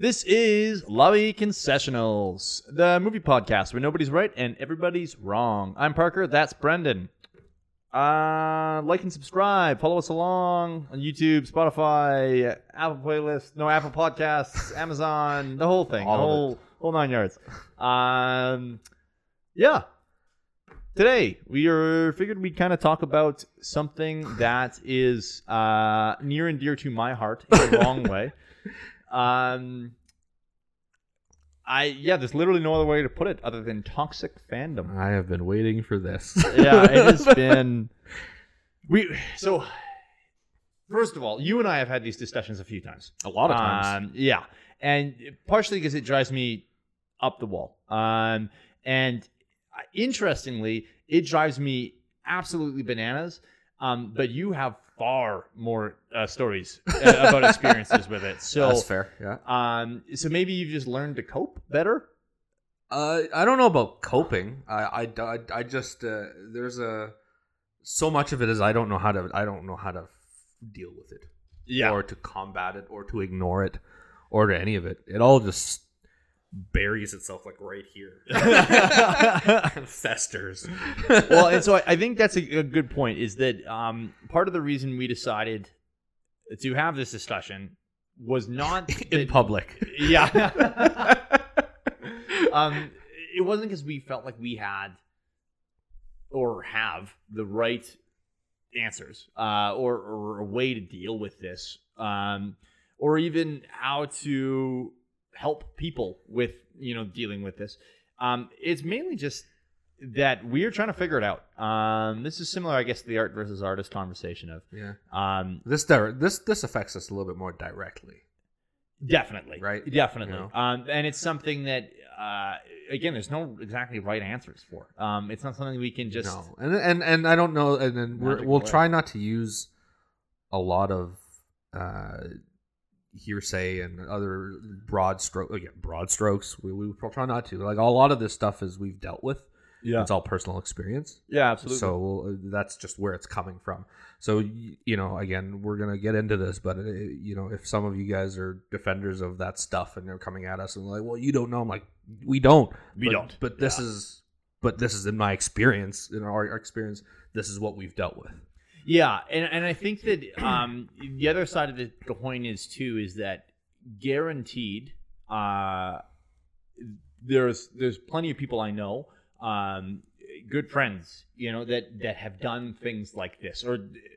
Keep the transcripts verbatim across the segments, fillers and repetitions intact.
This is Lobby Concessionals, the movie podcast where nobody's right and everybody's wrong. I'm Parker, that's Brendan. Uh, like and subscribe, follow us along on YouTube, Spotify, Apple Playlists, no Apple Podcasts, Amazon, the whole thing, All the whole, whole nine yards. Um, yeah. Today, we are figured we'd kind of talk about something that is uh, near and dear to my heart in a long way. Um, I yeah, there's literally no other way to put it other than toxic fandom. I have been waiting for this. Yeah, it has been. We so first of all, you and I have had these discussions a few times, a lot of times. Um, yeah, and partially because it drives me up the wall. Um, and. Interestingly, it drives me absolutely bananas, um, but you have far more uh, stories about experiences with it. So that's fair, yeah. Um, so maybe you've just learned to cope better? Uh, I don't know about coping. I, I, I, I just, uh, there's a, so much of it is I don't know how to, I don't know how to deal with it. Yeah. Or to combat it, or to ignore it, or to any of it. It all just buries itself like right here and festers. Well, and so I, I think that's a, a good point, is that um part of the reason we decided to have this discussion was not in that, public. Yeah. um it wasn't because we felt like we had or have the right answers uh or, or a way to deal with this, um or even how to help people with, you know, dealing with this. Um, it's mainly just that we're trying to figure it out. Um, this is similar, I guess, to the art versus artist conversation of, yeah. Um, this di- this this affects us a little bit more directly. Definitely, right? Definitely. You know? Um, and it's something that uh, again, there's no exactly right answers for. Um, it's not something we can just no. And and and I don't know. And then we're, we'll try not to use a lot of. Uh, hearsay and other broad stroke again broad strokes we, we try not to, like, a lot of this stuff is we've dealt with. Yeah, it's all personal experience. Yeah, absolutely. So that's just where it's coming from. So, you know, again, we're gonna get into this, but it, you know, if some of you guys are defenders of that stuff and they're coming at us and like, well, you don't know, I'm like, we don't we but, don't but this yeah. is but this is in my experience, in our, our experience, this is what we've dealt with. Yeah, and, and I think that um, the other side of the coin is, too, is that guaranteed uh, there's there's plenty of people I know, um, good friends, you know, that, that have done things like this, or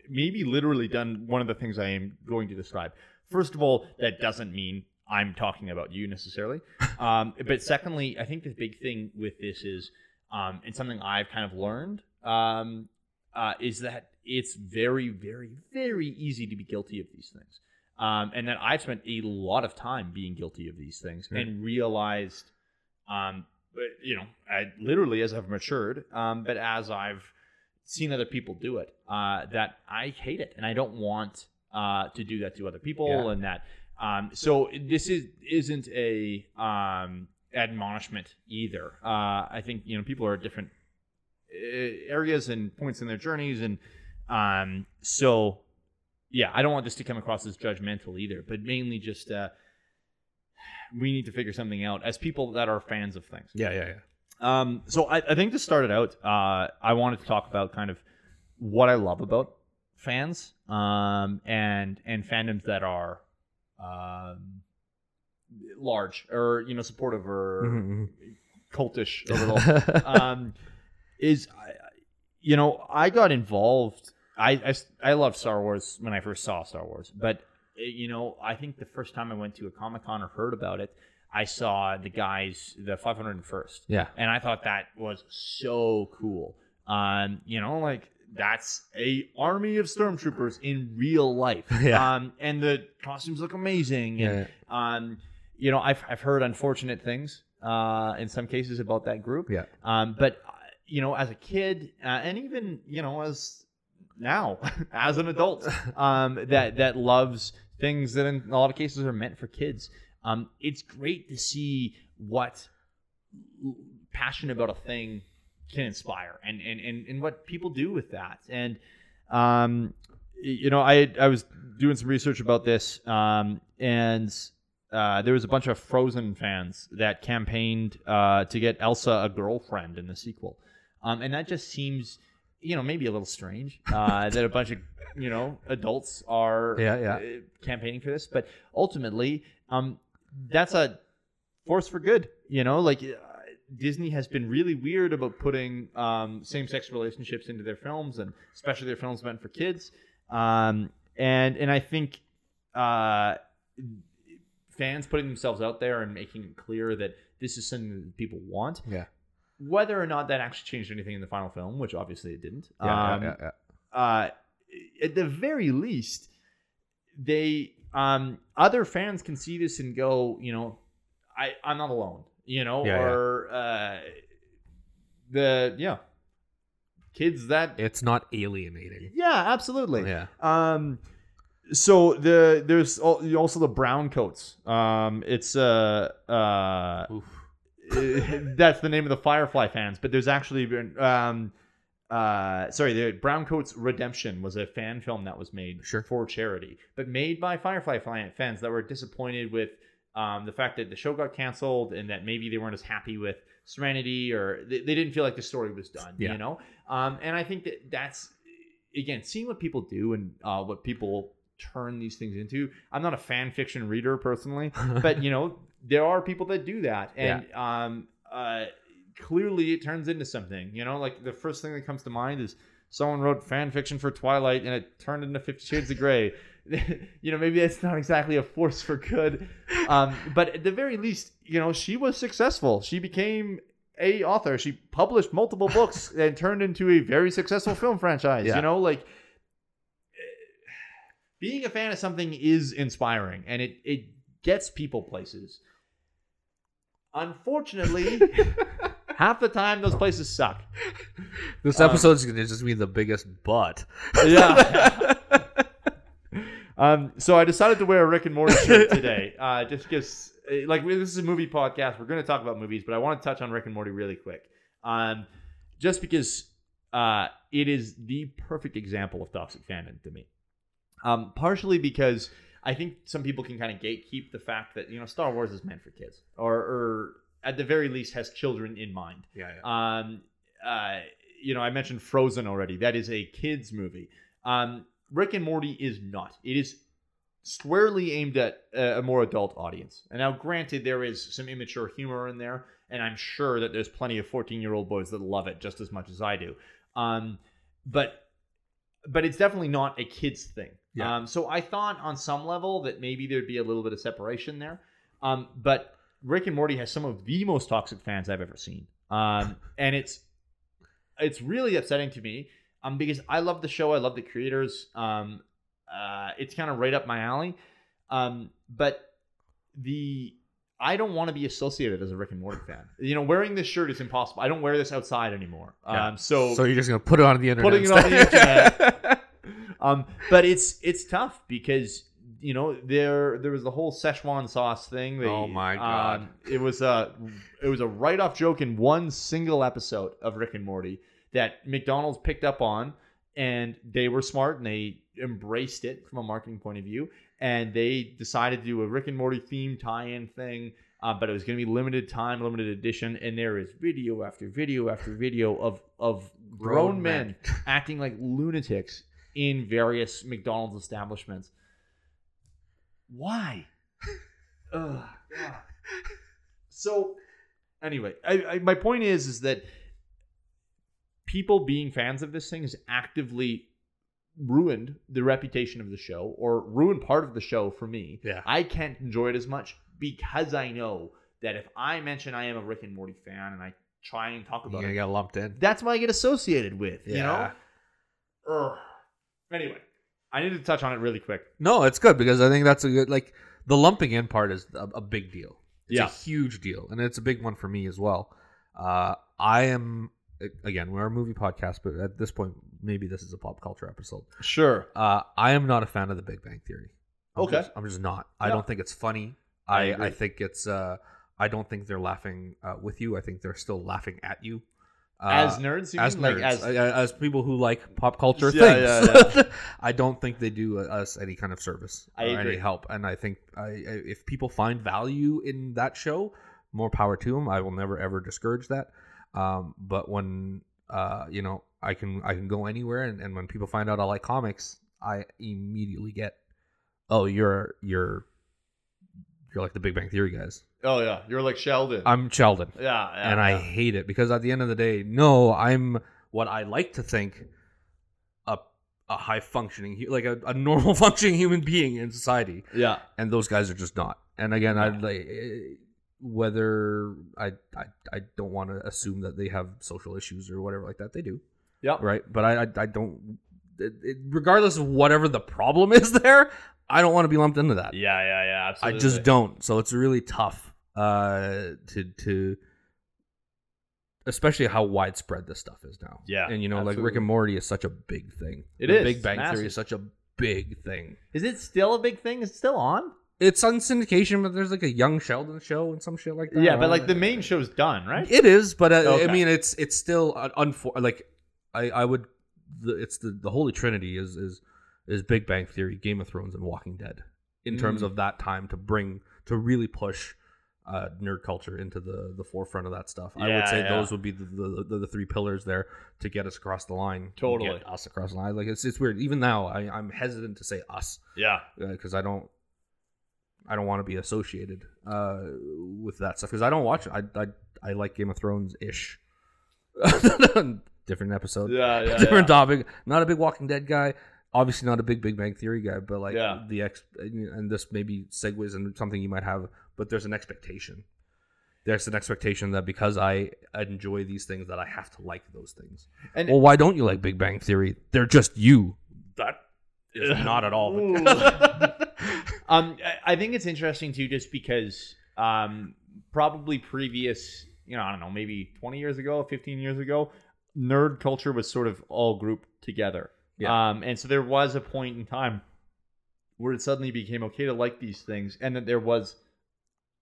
maybe literally done one of the things I am going to describe. First of all, that doesn't mean I'm talking about you necessarily. Um, but secondly, I think the big thing with this is, um, and something I've kind of learned, um, uh, is that it's very, very, very easy to be guilty of these things. Um, and that I've spent a lot of time being guilty of these things, mm-hmm. and realized, um, you know, I, literally as I've matured, um, but as I've seen other people do it, uh, that I hate it and I don't want uh, to do that to other people. Yeah. And that. Um, so this is, isn't a um, admonishment either. Uh, I think, you know, people are at different areas and points in their journeys, and Um, so yeah, I don't want this to come across as judgmental either, but mainly just, uh, we need to figure something out as people that are fans of things. Yeah. Yeah. Yeah. Um, so I, I think to start it out, uh, I wanted to talk about kind of what I love about fans, um, and, and fandoms that are, um, large or, you know, supportive or mm-hmm. cultish a little, um, is, you know, I got involved. I, I, I loved Star Wars when I first saw Star Wars. But, you know, I think the first time I went to a Comic-Con or heard about it, I saw the guys, the five hundred first. Yeah. And I thought that was so cool. Um, you know, like, that's a army of stormtroopers in real life. Yeah. Um, and the costumes look amazing. And, yeah. um, you know, I've, I've heard unfortunate things uh, in some cases about that group. Yeah. Um, but... you know, as a kid, uh, and even, you know, as now, as an adult, um, that, that loves things that in a lot of cases are meant for kids. Um, it's great to see what passion about a thing can inspire, and, and, and, and what people do with that. And, um, you know, I, I was doing some research about this, um, and uh, there was a bunch of Frozen fans that campaigned uh, to get Elsa a girlfriend in the sequel. Um, and that just seems, you know, maybe a little strange uh, that a bunch of, you know, adults are yeah, yeah. Uh, campaigning for this. But ultimately, um, that's a force for good, you know, like... Disney has been really weird about putting um, same-sex relationships into their films, and especially their films meant for kids. Um, and and I think uh, fans putting themselves out there and making it clear that this is something that people want. Yeah. Whether or not that actually changed anything in the final film, which obviously it didn't. Yeah, um, yeah, yeah, yeah. Uh, at the very least, they um, other fans can see this and go, you know, I, I'm not alone. You know, yeah, or yeah. Uh, the, yeah, kids that... It's not alienating. Yeah, absolutely. Yeah. Um, so the there's also the brown coats. Um, it's, uh, uh, that's the name of the Firefly fans, but there's actually been, um, uh, sorry, the Brown Coats Redemption was a fan film that was made sure. for charity, but made by Firefly fans that were disappointed with Um, the fact that the show got canceled and that maybe they weren't as happy with Serenity, or they, they didn't feel like the story was done, yeah. you know? Um, and I think that that's, again, seeing what people do and uh, what people turn these things into. I'm not a fan fiction reader personally, but, you know, there are people that do that. And yeah. um, uh, clearly it turns into something, you know? Like the first thing that comes to mind is someone wrote fan fiction for Twilight and it turned into Fifty Shades of Grey. You know, maybe that's not exactly a force for good, um, but at the very least, you know, she was successful. She became a author. She published multiple books and turned into a very successful film franchise. Yeah. You know, like being a fan of something is inspiring, and it it gets people places. Unfortunately, half the time those places suck. This episode's um, gonna just be the biggest butt. Yeah. Um, so I decided to wear a Rick and Morty shirt today. Uh, just gives like this is a movie podcast. We're going to talk about movies, but I want to touch on Rick and Morty really quick. Um, just because uh, it is the perfect example of toxic fandom to me. Um, partially because I think some people can kind of gatekeep the fact that you know Star Wars is meant for kids, or, or at the very least has children in mind. Yeah. yeah. Um, uh, you know, I mentioned Frozen already. That is a kids movie. Um. Rick and Morty is not. It is squarely aimed at a more adult audience. And now, granted, there is some immature humor in there, and I'm sure that there's plenty of fourteen-year-old boys that love it just as much as I do. Um, but but it's definitely not a kid's thing. Yeah. Um, so I thought on some level that maybe there'd be a little bit of separation there. Um, but Rick and Morty has some of the most toxic fans I've ever seen. Um, and it's it's really upsetting to me. Um, because I love the show, I love the creators. Um, uh, it's kind of right up my alley. Um, but the I don't want to be associated as a Rick and Morty fan. You know, wearing this shirt is impossible. I don't wear this outside anymore. Um, yeah. So so you're just gonna put it on the internet. Putting it on the internet. um, but it's it's tough because you know there there was the whole Szechuan sauce thing. They, oh my god! Um, it was a it was a write off joke in one single episode of Rick and Morty that McDonald's picked up on, and they were smart and they embraced it from a marketing point of view. And they decided to do a Rick and Morty themed tie-in thing, uh, but it was going to be limited time, limited edition. And there is video after video after video of, of grown, grown men acting like lunatics in various McDonald's establishments. Why? Ugh, yeah. So anyway, I, I, my point is, is that people being fans of this thing has actively ruined the reputation of the show, or ruined part of the show for me. Yeah. I can't enjoy it as much because I know that if I mention I am a Rick and Morty fan and I try and talk about it, I got lumped in. That's what I get associated with, yeah. you know? Ugh. Anyway, I need to touch on it really quick. No, it's good because I think that's a good, like, the lumping in part is a, a big deal. It's yeah. a huge deal, and it's a big one for me as well. Uh, I am... Again, we're a movie podcast, but at this point, maybe this is a pop culture episode. Sure. Uh, I am not a fan of the Big Bang Theory. I'm okay. Just, I'm just not. Yeah. I don't think it's funny. I, I, I think it's... Uh, I don't think they're laughing uh, with you. I think they're still laughing at you. Uh, as nerds, you as mean? Nerds, like, as... as people who like pop culture yeah, things, yeah, yeah. I don't think they do us any kind of service I or agree. any help. And I think I, if people find value in that show, more power to them. I will never ever discourage that. Um, but when uh, you know, I can I can go anywhere, and, and when people find out I like comics, I immediately get, oh, you're you're you're like the Big Bang Theory guys. Oh, yeah. You're like Sheldon. I'm Sheldon. Yeah. yeah and I yeah. hate it because at the end of the day, no, I'm what I like to think a a high-functioning, like a, a normal functioning human being in society. Yeah. And those guys are just not. And again, yeah. I like whether I, I I don't want to assume that they have social issues or whatever like that. They do. Yeah. Right? But I, I, I don't, it, it, regardless of whatever the problem is there, I don't want to be lumped into that. Yeah, yeah, yeah. Absolutely. I just don't. So it's really tough. Uh, to to, especially how widespread this stuff is now. Yeah, and you know, absolutely. like Rick and Morty is such a big thing. It the is. Big Bang Massive. Theory is such a big thing. Is it still a big thing? Is it still on? It's on syndication, but there's like a Young Sheldon show and some shit like that. Yeah, but like the main show's done, right? It is, but uh, okay. I mean, it's it's still unfor- like I I would. The, it's the, the Holy Trinity is is is Big Bang Theory, Game of Thrones, and Walking Dead in mm. terms of that time to bring to really push. Uh, nerd culture into the, the forefront of that stuff. Yeah, I would say yeah. those would be the, the the three pillars there to get us across the line. Totally, get us across the line. Like it's it's weird. Even now, I, I'm hesitant to say us. Yeah, because uh, I don't I don't want to be associated uh, with that stuff because I don't watch it. I I I like Game of Thrones ish. Different episode. Yeah, yeah. Different yeah. topic. Not a big Walking Dead guy. Obviously not a big Big Bang Theory guy, but like yeah. the ex, and this maybe segues into something you might have. But there's an expectation. There's an expectation that because I enjoy these things, that I have to like those things. And well, why don't you like Big Bang Theory? They're just you. That is not at all. um, I think it's interesting too, just because um, probably previous, you know, I don't know, maybe twenty years ago, fifteen years ago, nerd culture was sort of all grouped together. Yeah. Um, and so there was a point in time where it suddenly became okay to like these things, and that there was.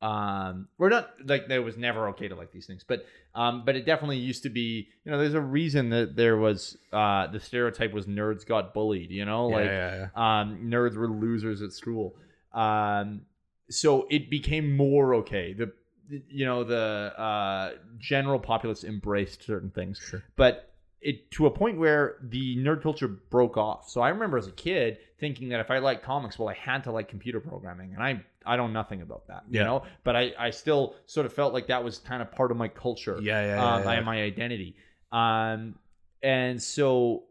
Um, we're not like there was never okay to like these things, but um, but it definitely used to be. You know, there's a reason that there was uh, the stereotype was nerds got bullied. You know, like yeah, yeah, yeah. Um, nerds were losers at school. Um, so it became more okay. The you know the uh, general populace embraced certain things, sure. but it to a point where the nerd culture broke off. So I remember as a kid thinking that if I liked comics, well, I had to like computer programming, and I. I know nothing about that, you yeah. know, but I, I still sort of felt like that was kind of part of my culture. Yeah, yeah, yeah, um, yeah. I, my identity. Um, and so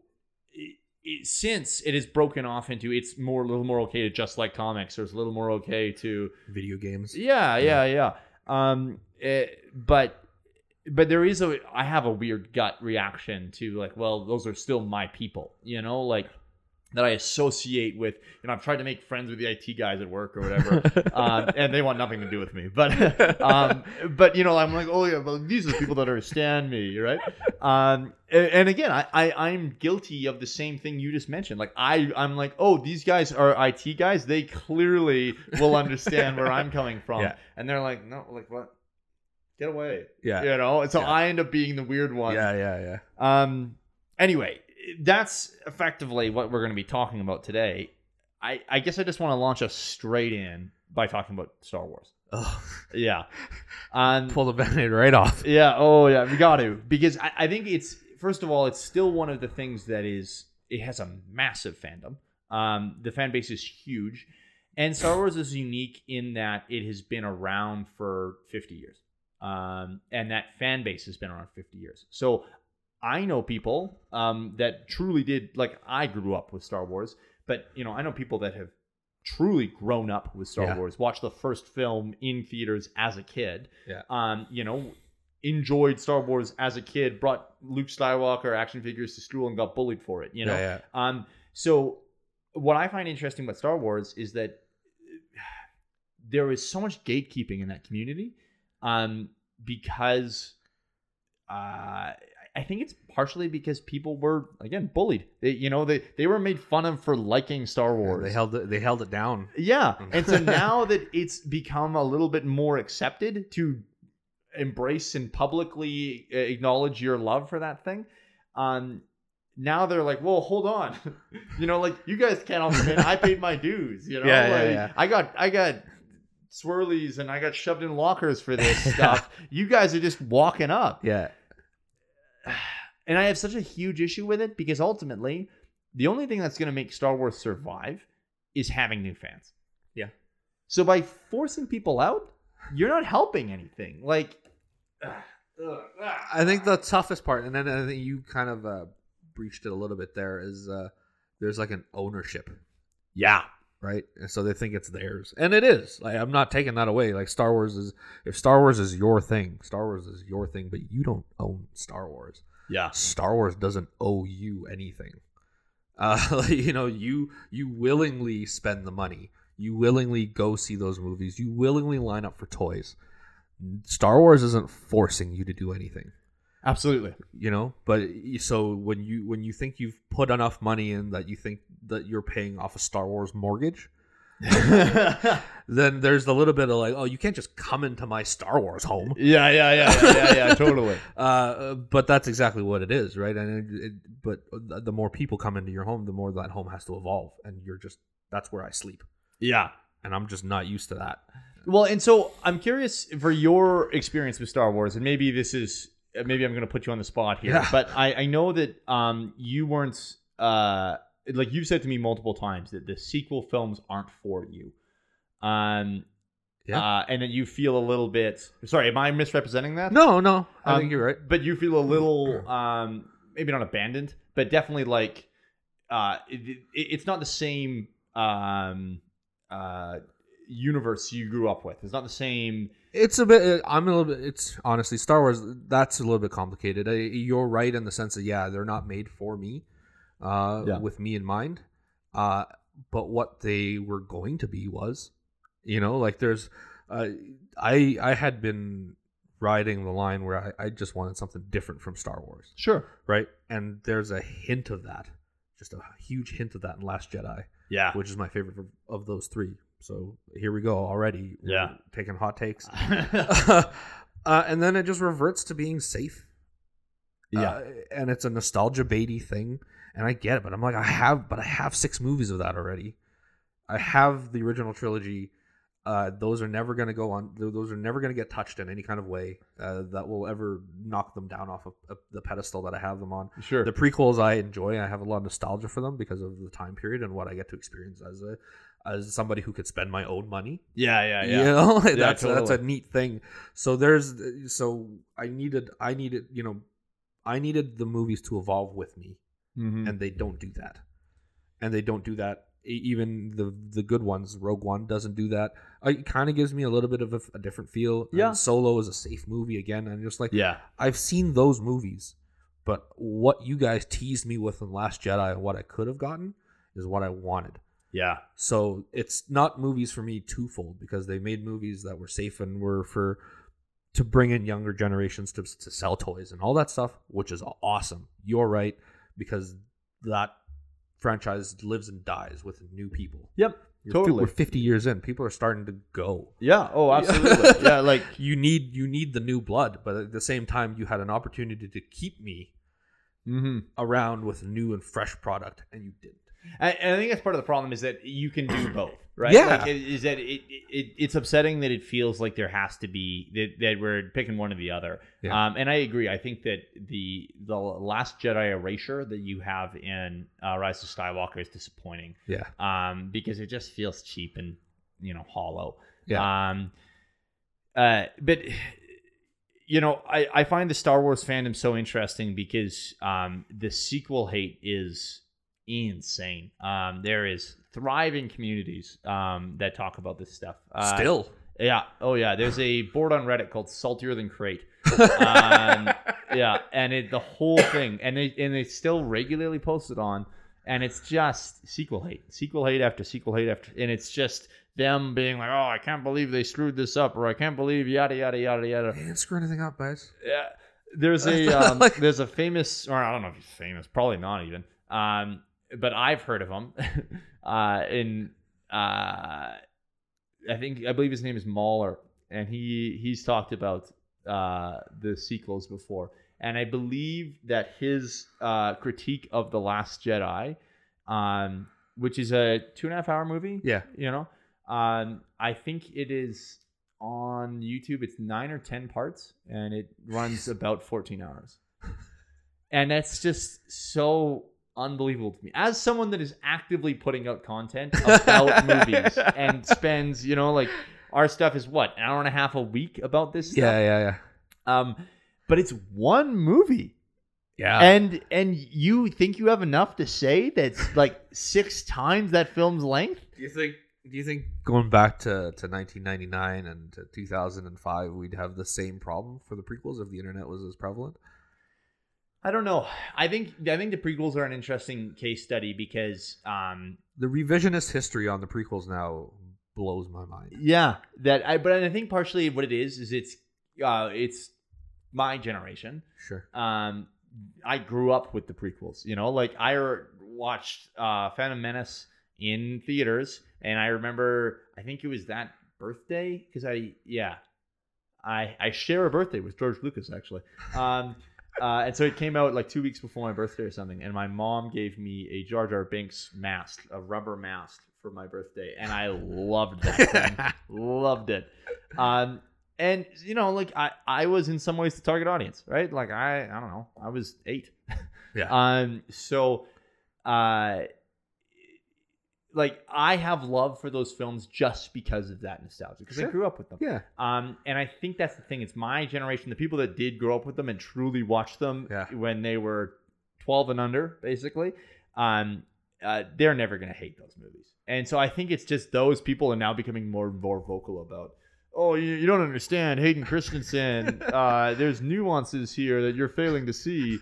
it, it, since it is broken off into it's more a little more okay to just like comics or it's a little more okay to video games. Yeah, yeah, yeah. yeah. Um, it, but but there is a I have a weird gut reaction to like, well, those are still my people, you know, like. That I associate with, you know, I've tried to make friends with the I T guys at work or whatever, um, and they want nothing to do with me. But, um, but you know, I'm like, oh yeah, well, these are the people that understand me, right? Um, and, and again, I, I I'm guilty of the same thing you just mentioned. Like I I'm like, oh, these guys are I T guys. They clearly will understand where I'm coming from, yeah. and they're like, no, like what? Get away, yeah, you know. And so yeah. I end up being the weird one. Yeah, yeah, yeah. Um. Anyway. That's effectively what we're going to be talking about today. I, I guess I just want to launch us straight in by talking about Star Wars. Oh, yeah. Um, Pull the Band-Aid right off. Yeah. Oh, yeah. We got to. Because I, I think it's, first of all, it's still one of the things that is, it has a massive fandom. Um, the fan base is huge. And Star Wars is unique in that it has been around for fifty years. Um, and that fan base has been around for fifty years. So, I know people um, that truly did, like I grew up with Star Wars, but you know, I know people that have truly grown up with Star yeah. Wars, watched the first film in theaters as a kid, yeah. um, you know, enjoyed Star Wars as a kid, brought Luke Skywalker action figures to school and got bullied for it, you know? Yeah, yeah. Um, so what I find interesting about Star Wars is that there is so much gatekeeping in that community um, because... Uh, I think it's partially because people were again bullied. They, you know, they, they were made fun of for liking Star Wars. Yeah, they held it, they held it down. Yeah, and so now that it's become a little bit more accepted to embrace and publicly acknowledge your love for that thing. Um, now they're like, well, hold on. You know, like, you guys can't all come in. I paid my dues, you know? Yeah, like, yeah, yeah. I got, I got swirlies and I got shoved in lockers for this stuff. You guys are just walking up. Yeah. And I have such a huge issue with it because ultimately the only thing that's going to make Star Wars survive is having new fans. Yeah. So by forcing people out, you're not helping anything. Like, ugh, ugh, ugh. I think the toughest part, and then I think you kind of uh, breached it a little bit there, is uh, there's like an ownership. Yeah. Right? And so they think it's theirs. And it is. Like, I'm not taking that away. Like, Star Wars is, if Star Wars is your thing, Star Wars is your thing, but you don't own Star Wars. Yeah. Star Wars doesn't owe you anything. Uh, like, you know, you you willingly spend the money. You willingly go see those movies. You willingly line up for toys. Star Wars isn't forcing you to do anything. Absolutely. You know, but so when you when you think you've put enough money in that you think that you're paying off a Star Wars mortgage, then there's a little bit of like, oh, you can't just come into my Star Wars home. Yeah, yeah, yeah, yeah, yeah, yeah totally. Uh, but that's exactly what it is, right? And it, it, but the more people come into your home, the more that home has to evolve, and you're just that's where I sleep. Yeah. And I'm just not used to that. Well, and so I'm curious for your experience with Star Wars, and maybe this is, maybe I'm going to put you on the spot here, yeah. but I, I know that um, you weren't, uh, like you've said to me multiple times that the sequel films aren't for you. Um, yeah. Uh, and that you feel a little bit, sorry, am I misrepresenting that? No, no, I um, think you're right. But you feel a little, um, maybe not abandoned, but definitely like, uh, it, it, it's not the same, um, uh universe you grew up with. It's not the same. It's a bit I'm a little bit it's honestly Star Wars, that's a little bit complicated. I, you're right in the sense that yeah, they're not made for me uh yeah. with me in mind. Uh but what they were going to be was, you know, like there's uh, I I had been riding the line where I, I just wanted something different from Star Wars. Sure. Right? And there's a hint of that. Just a huge hint of that in Last Jedi. Yeah. Which is my favorite of, of those three. So here we go already. We're yeah. Taking hot takes. uh, and then it just reverts to being safe. Yeah. Uh, and it's a nostalgia baity thing. And I get it, but I'm like, I have, but I have six movies of that already. I have the original trilogy. Uh, those are never going to go on. Those are never going to get touched in any kind of way uh, that will ever knock them down off of, of the pedestal that I have them on. Sure. The prequels I enjoy. I have a lot of nostalgia for them because of the time period and what I get to experience as a as somebody who could spend my own money. Yeah, yeah, yeah. You know, yeah, that's totally. That's a neat thing. So there's so I needed I needed you know I needed the movies to evolve with me, mm-hmm. and they don't do that, and they don't do that. Even the the good ones, Rogue One doesn't do that. It kind of gives me a little bit of a, a different feel. Yeah. And Solo is a safe movie again. I'm just like, yeah. I've seen those movies, but what you guys teased me with in Last Jedi and what I could have gotten is what I wanted. Yeah. So it's not movies for me twofold because they made movies that were safe and were for to bring in younger generations to to sell toys and all that stuff, which is awesome. You're right because that franchise lives and dies with new people. Yep. You're totally. We're fifty years in. People are starting to go. Yeah. Oh, absolutely. yeah. Like you need, you need the new blood, but at the same time you had an opportunity to keep me mm-hmm. around with new and fresh product and you didn't. And, and I think that's part of the problem is that you can do both, right? Yeah. Like it, is that it, it, it's upsetting that it feels like there has to be that, that we're picking one or the other. Yeah. Um, and I agree. I think that the the Last Jedi erasure that you have in uh, Rise of Skywalker is disappointing. Yeah. Um, because it just feels cheap and you know hollow. Yeah. Um. Uh. But you know, I I find the Star Wars fandom so interesting because um the sequel hate is insane. Um there is thriving communities um that talk about this stuff uh, still. Yeah. Oh yeah, there's a board on Reddit called Saltier Than Crate. Um yeah, and it the whole thing and they and they still regularly post it on, and it's just sequel hate sequel hate after sequel hate after, and it's just them being like, oh, I can't believe they screwed this up, or I can't believe yada yada yada yada. They didn't screw anything up, guys. Yeah. There's a um, there's a famous, or I don't know if he's famous, probably not even, um but I've heard of him. uh, in uh, I think I believe his name is Mahler, and he he's talked about uh, the sequels before. And I believe that his uh, critique of The Last Jedi, um, which is a two and a half hour movie. Yeah. You know, um, I think it is on YouTube. It's nine or ten parts, and it runs about fourteen hours. And that's just so unbelievable to me. As someone that is actively putting out content about movies and spends, you know, like our stuff is what, an hour and a half a week about this stuff? Yeah, yeah, yeah. Um, but it's one movie. Yeah. And and you think you have enough to say that's like six times that film's length? Do you think do you think going back to, to nineteen ninety-nine and to two thousand five we'd have the same problem for the prequels if the internet was as prevalent? I don't know. I think I think the prequels are an interesting case study because um, the revisionist history on the prequels now blows my mind. Yeah, that I but I think partially what it is is it's uh, it's my generation. Sure. Um, I grew up with the prequels. You know, like I watched uh, Phantom Menace in theaters, and I remember I think it was that birthday because I yeah, I I share a birthday with George Lucas actually. Um, Uh, and so it came out like two weeks before my birthday or something. And my mom gave me a Jar Jar Binks mask, a rubber mask for my birthday. And I loved that thing. Loved it. Um, and, you know, like I, I was in some ways the target audience, right? Like I, I don't know. I was eight. Yeah. Um. So uh, like I have love for those films just because of that nostalgia, because sure. I grew up with them. Yeah. Um, and I think that's the thing. It's my generation, the people that did grow up with them and truly watched them yeah. when they were twelve and under, basically. Um, uh, they're never going to hate those movies. And so I think it's just those people are now becoming more and more vocal about, oh, you, you don't understand Hayden Christensen. uh, there's nuances here that you're failing to see.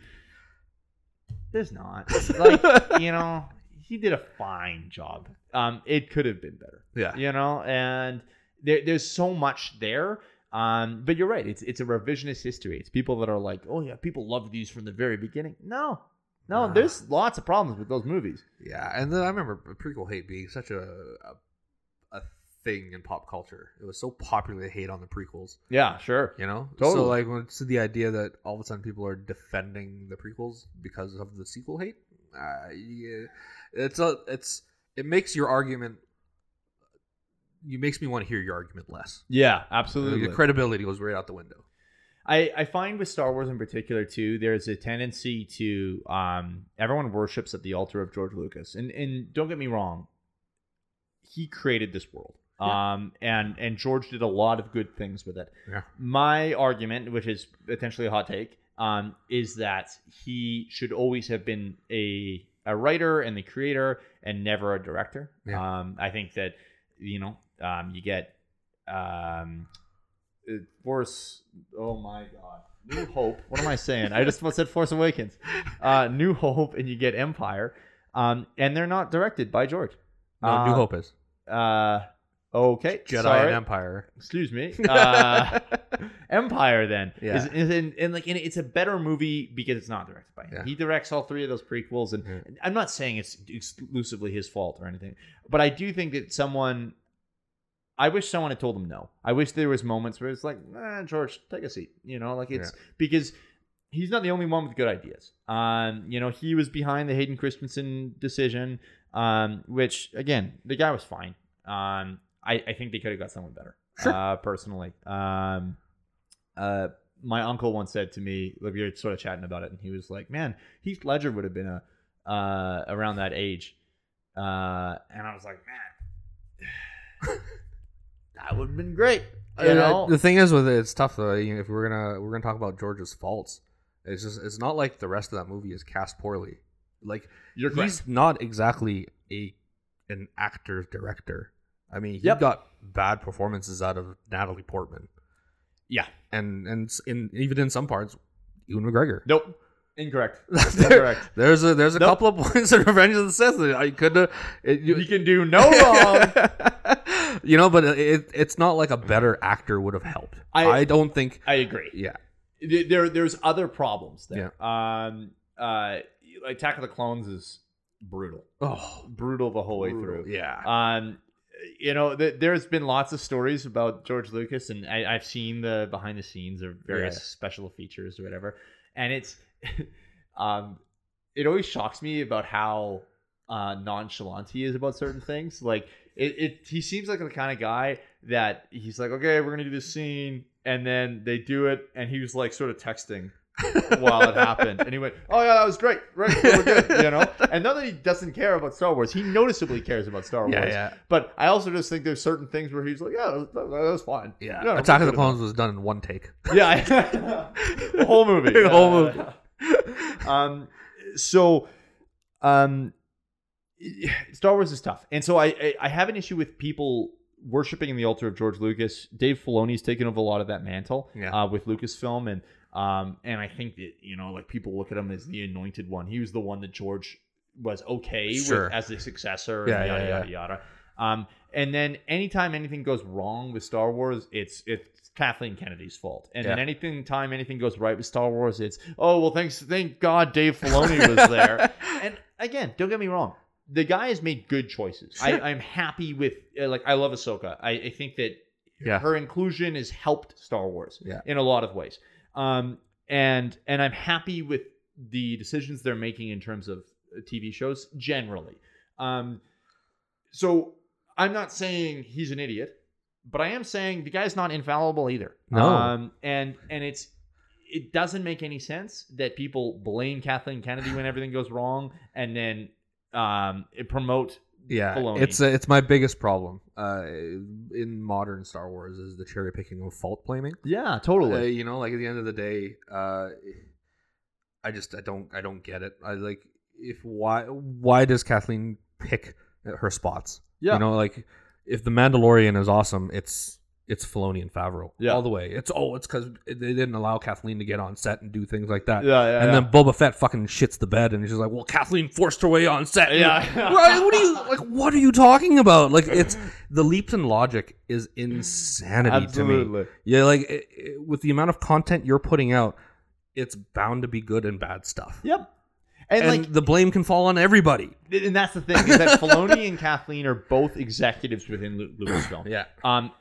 There's not. Like, you know... He did a fine job. Um, it could have been better. Yeah. You know, and there, there's so much there. Um, but you're right. It's it's a revisionist history. It's people that are like, oh, yeah, people loved these from the very beginning. No. No, uh, there's lots of problems with those movies. Yeah. And then I remember prequel hate being such a, a a thing in pop culture. It was so popular to hate on the prequels. Yeah, sure. You know? Totally. So, like, when it's the idea that all of a sudden people are defending the prequels because of the sequel hate. Uh, yeah. It's a, it's it makes your argument. You makes me want to hear your argument less. Yeah, absolutely. Your credibility goes right out the window. I, I find with Star Wars in particular too, there's a tendency to um everyone worships at the altar of George Lucas, and and don't get me wrong, he created this world. Yeah. Um and and George did a lot of good things with it. Yeah. My argument, which is potentially a hot take, um, is that he should always have been a a writer and the creator and never a director. Yeah. Um, I think that, you know, um, you get, um, Force, oh my God, New Hope. What am I saying? I just said Force Awakens, uh, New Hope, and you get Empire. Um, and they're not directed by George. No, uh, New Hope is. Uh, okay. Jedi sorry. And Empire. Excuse me. Uh, Empire then. Yeah. Is, is in, and like, and it's a better movie because it's not directed by him. Yeah. He directs all three of those prequels. And, mm-hmm. and I'm not saying it's exclusively his fault or anything, but I do think that someone, I wish someone had told him no. I wish there was moments where it's like, eh, George, take a seat. You know, like it's yeah. because he's not the only one with good ideas. Um, you know, he was behind the Hayden Christensen decision, um, which again, the guy was fine. Um, I, I think they could have got someone better, sure. uh, personally. Um, uh, my uncle once said to me, like, we were sort of chatting about it, and he was like, man, Heath Ledger would have been a uh, around that age. Uh, and I was like, man, that would have been great. You know? I, the thing is with it, it's tough though. If we're gonna we're gonna talk about George's faults, it's just it's not like the rest of that movie is cast poorly. Like You're he's correct. Not exactly a an actor director. I mean, he yep. got bad performances out of Natalie Portman. Yeah. And and in even in some parts, Ewan McGregor. Nope. Incorrect. there, Incorrect. There's a there's a nope. couple of points in Revenge of the Sith that I couldn't... You can do no wrong. You know, but it it's not like a better actor would have helped. I, I don't think... I agree. Yeah. There There's other problems there. Yeah. Um, uh, Attack of the Clones is brutal. Oh. Brutal the whole way brutal. Through. Yeah. Um... you know, th- there's been lots of stories about George Lucas, and I- I've seen the behind the scenes or various yeah. special features or whatever. And it's, um, it always shocks me about how uh, nonchalant he is about certain things. Like it, it, he seems like the kind of guy that he's like, okay, we're going to do this scene. And then they do it. And he was like sort of texting while it happened, and he went, oh yeah, that was great, right, we're good, you know. And not that he doesn't care about Star Wars, he noticeably cares about Star Wars, yeah, yeah. But I also just think there's certain things where he's like, yeah, that was, that was fine, yeah, yeah. Attack of the Clones was done in one take, yeah. The whole movie. The whole movie. um so um Star Wars is tough, and so I, I I have an issue with people worshiping the altar of George Lucas. Dave Filoni's taken over a lot of that mantle, yeah. uh with Lucasfilm, and Um, and I think that, you know, like people look at him as the anointed one. He was the one that George was okay sure. with as the successor, yeah, and yada, yeah, yeah. yada, yada. Um, and then anytime anything goes wrong with Star Wars, it's it's Kathleen Kennedy's fault. And yeah. then anything time anything goes right with Star Wars, it's, oh, well, thanks, thank God Dave Filoni was there. And again, don't get me wrong. The guy has made good choices. Sure. I, I'm happy with, like, I love Ahsoka. I, I think that yeah. her inclusion has helped Star Wars yeah. in a lot of ways. Um, and, and I'm happy with the decisions they're making in terms of T V shows generally. Um, so I'm not saying he's an idiot, but I am saying the guy's not infallible either. No. Um, and, and it's, it doesn't make any sense that people blame Kathleen Kennedy when everything goes wrong and then, um, it promote Yeah, Filoni. it's a, it's my biggest problem uh, in modern Star Wars is the cherry picking of fault blaming. Yeah, totally. Uh, you know, like at the end of the day, uh, I just I don't I don't get it. I like if why why does Kathleen pick her spots? Yeah, you know, like if the Mandalorian is awesome, it's it's Filoni and Favreau yeah. all the way. It's oh, it's because they didn't allow Kathleen to get on set and do things like that. Yeah, yeah. And yeah. then Boba Fett fucking shits the bed, and he's just like, "Well, Kathleen forced her way on set." Yeah. Right? What are you like? What are you talking about? Like, it's the leaps in logic is insanity Absolutely. to me. Yeah, like it, it, with the amount of content you're putting out, it's bound to be good and bad stuff. Yep. And, and like, the blame can fall on everybody. And that's the thing is that Filoni and Kathleen are both executives within Lu- Lucasfilm. Yeah. Um.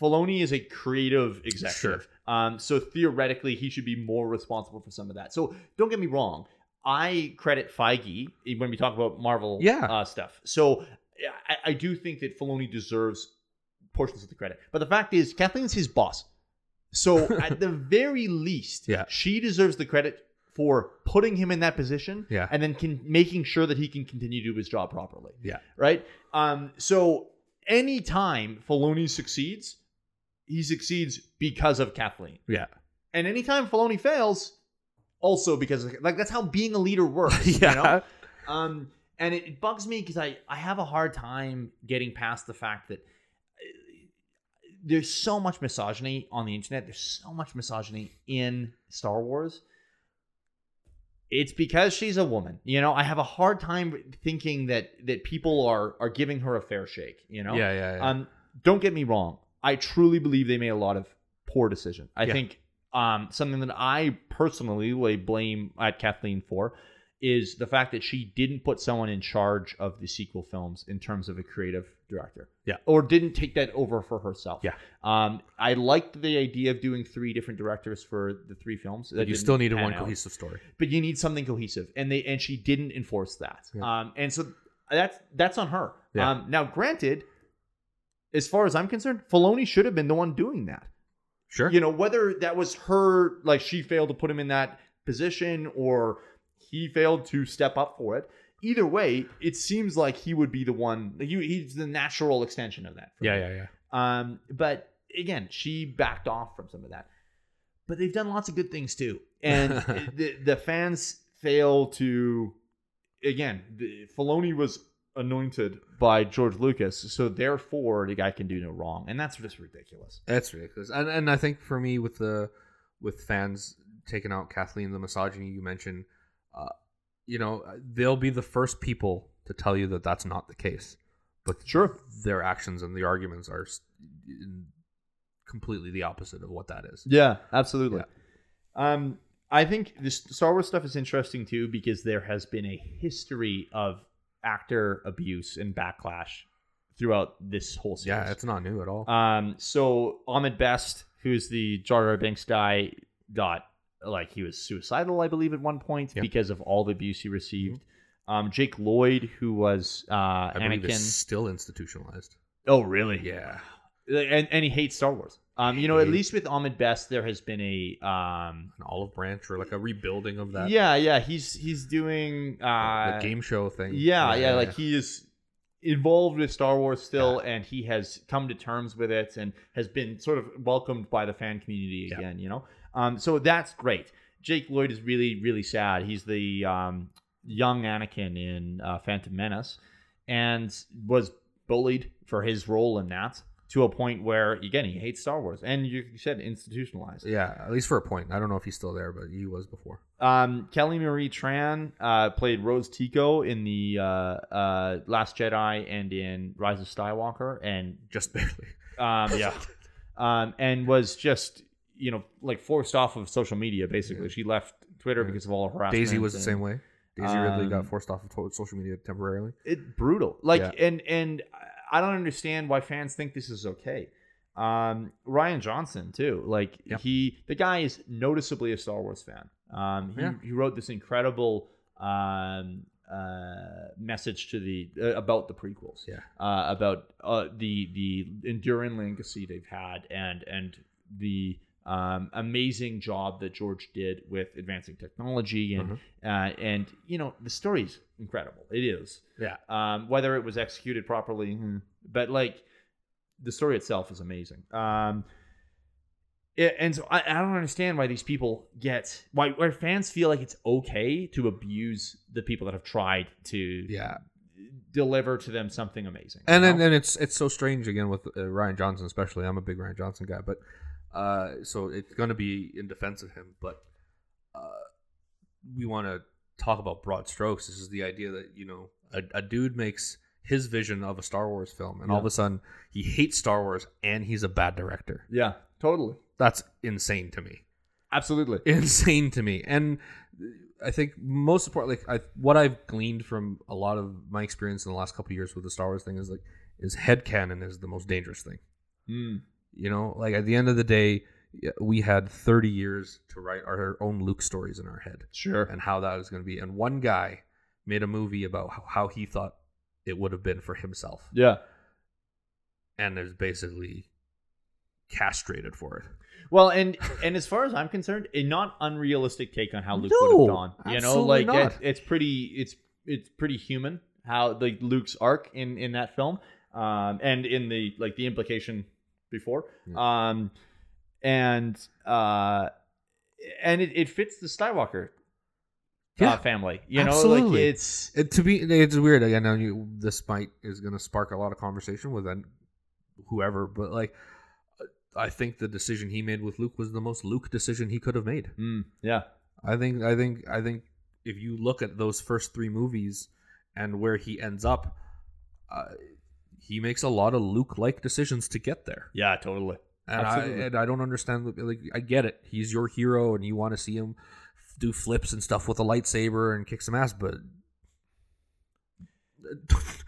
Filoni is a creative executive, sure. um, so theoretically he should be more responsible for some of that. So don't get me wrong, I credit Feige when we talk about Marvel yeah. uh, stuff. So I, I do think that Filoni deserves portions of the credit. But the fact is, Kathleen's his boss. So at the very least, yeah. she deserves the credit for putting him in that position yeah. and then can, making sure that he can continue to do his job properly. Yeah. Right? Um, so... Anytime Filoni succeeds, he succeeds because of Kathleen. Yeah. And anytime Filoni fails, also because of, like that's how being a leader works. yeah. You know? Um, and it, it bugs me because I, I have a hard time getting past the fact that there's so much misogyny on the internet. There's so much misogyny in Star Wars. It's because she's a woman. You know, I have a hard time thinking that that people are are giving her a fair shake, you know? Yeah, yeah, yeah. Um, don't get me wrong. I truly believe they made a lot of poor decisions. I yeah. think um, something that I personally lay blame at Kathleen for is the fact that she didn't put someone in charge of the sequel films in terms of a creative director. Yeah. Or didn't take that over for herself. Yeah. Um, I liked the idea of doing three different directors for the three films. You still needed one out. cohesive story. But you need something cohesive. And they and she didn't enforce that. Yeah. Um, and so that's that's on her. Yeah. Um, now, granted, as far as I'm concerned, Filoni should have been the one doing that. Sure. You know, whether that was her, like she failed to put him in that position or... He failed to step up for it. Either way, it seems like he would be the one. He, he's the natural extension of that. Yeah, me. yeah, yeah. Um, but again, she backed off from some of that. But they've done lots of good things too. And the, the fans fail to... Again, the, Filoni was anointed by George Lucas. So therefore, the guy can do no wrong. And that's just ridiculous. That's ridiculous. And, and I think for me, with the with fans taking out Kathleen, the misogyny you mentioned... Uh, you know, they'll be the first people to tell you that that's not the case. But sure, their actions and the arguments are completely the opposite of what that is. Yeah, absolutely. Yeah. Um, I think this Star Wars stuff is interesting too because there has been a history of actor abuse and backlash throughout this whole series. Yeah, it's not new at all. Um, so Ahmed Best, who's the Jar Jar Binks guy, got like he was suicidal, I believe, at one point yep. because of all the abuse he received. Mm-hmm. Um, Jake Lloyd, who was uh, I Anakin, is still institutionalized. Oh, really? Yeah, and and he hates Star Wars. Um, you know, at least with Ahmed Best, there has been a um, an olive branch or like a rebuilding of that. Yeah, yeah, he's he's doing uh, the game show thing. Yeah, yeah, yeah, yeah. Like he is involved with Star Wars still, yeah. and he has come to terms with it and has been sort of welcomed by the fan community again. Yeah. You know, um, so that's great. Jake Lloyd is really really sad. He's the um, young Anakin in uh, Phantom Menace, and was bullied for his role in that. To a point where, again, he hates Star Wars. And you said institutionalized. Yeah, at least for a point. I don't know if he's still there, but he was before. Um, Kelly Marie Tran uh, played Rose Tico in the uh, uh, Last Jedi and in Rise of Skywalker. And just barely. Um, yeah. um, and was just, you know, like forced off of social media, basically. Yeah. She left Twitter yeah. because of all her harassment. Daisy was and, the same way. Daisy um, Ridley got forced off of social media temporarily. It brutal. Like, yeah. and... and I don't understand why fans think this is okay. Um, Rian Johnson too, like yep. he, the guy is noticeably a Star Wars fan. Um, he, yeah. he wrote this incredible um, uh, message to the uh, about the prequels, yeah, uh, about uh, the the enduring legacy they've had and and the um, amazing job that George did with advancing technology and mm-hmm. uh, and you know the story's incredible. It is. Yeah. Um, whether it was executed properly, but like the story itself is amazing. Um, it, and so I, I don't understand why these people get, why, why fans feel like it's okay to abuse the people that have tried to yeah. deliver to them something amazing. And then, and it's, it's so strange again with uh, Rian Johnson, especially. I'm a big Rian Johnson guy, but, uh, so it's going to be in defense of him, but, uh, we want to talk about broad strokes. This is the idea that, you know, a, a dude makes his vision of a Star Wars film and yeah. all of a sudden he hates Star Wars and he's a bad director. Yeah, totally. That's insane to me. Absolutely. Insane to me. And I think most importantly, I, what I've gleaned from a lot of my experience in the last couple of years with the Star Wars thing is like, is headcanon is the most dangerous thing. Mm. You know, like at the end of the day, we had thirty years to write our own Luke stories in our head. Sure. And how that was going to be. And one guy made a movie about how he thought it would have been for himself. Yeah. And it was basically castrated for it. Well, and and as far as I'm concerned, a not unrealistic take on how Luke no, would have gone. You know, like it, it's pretty it's it's pretty human how like Luke's arc in, in that film. Um and in the like the implication before. Yeah. Um And uh, and it, it fits the Skywalker yeah, uh, family, you know. Absolutely. Like it's it, to be it's weird. I know you, this might is going to spark a lot of conversation with whoever, but like I think the decision he made with Luke was the most Luke decision he could have made. Mm, yeah, I think I think I think if you look at those first three movies and where he ends up, uh, he makes a lot of Luke-like decisions to get there. Yeah, totally. And I, and I don't understand. Like, I get it. He's your hero, and you want to see him do flips and stuff with a lightsaber and kick some ass. But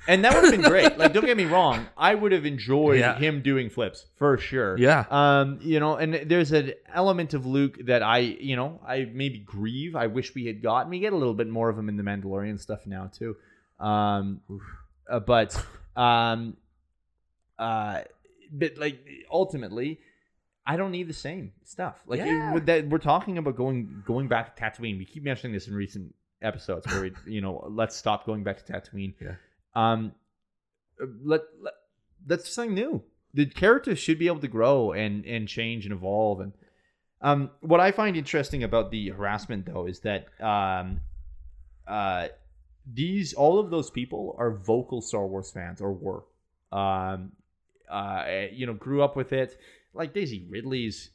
and that would have been great. Like, don't get me wrong. I would have enjoyed yeah. him doing flips for sure. Yeah. Um. You know, and there's an element of Luke that I, you know, I maybe grieve. I wish we had gotten. We get a little bit more of him in the Mandalorian stuff now too. Um. Uh, but um. Uh. But like ultimately, I don't need the same stuff. Like yeah. it, that we're talking about going going back to Tatooine. We keep mentioning this in recent episodes where we, you know, let's stop going back to Tatooine. Yeah. Um. Let let that's something new. The characters should be able to grow and and change and evolve. And um, what I find interesting about the harassment though is that um, uh, these all of those people are vocal Star Wars fans or were. Um. Uh, you know, grew up with it. Like Daisy Ridley's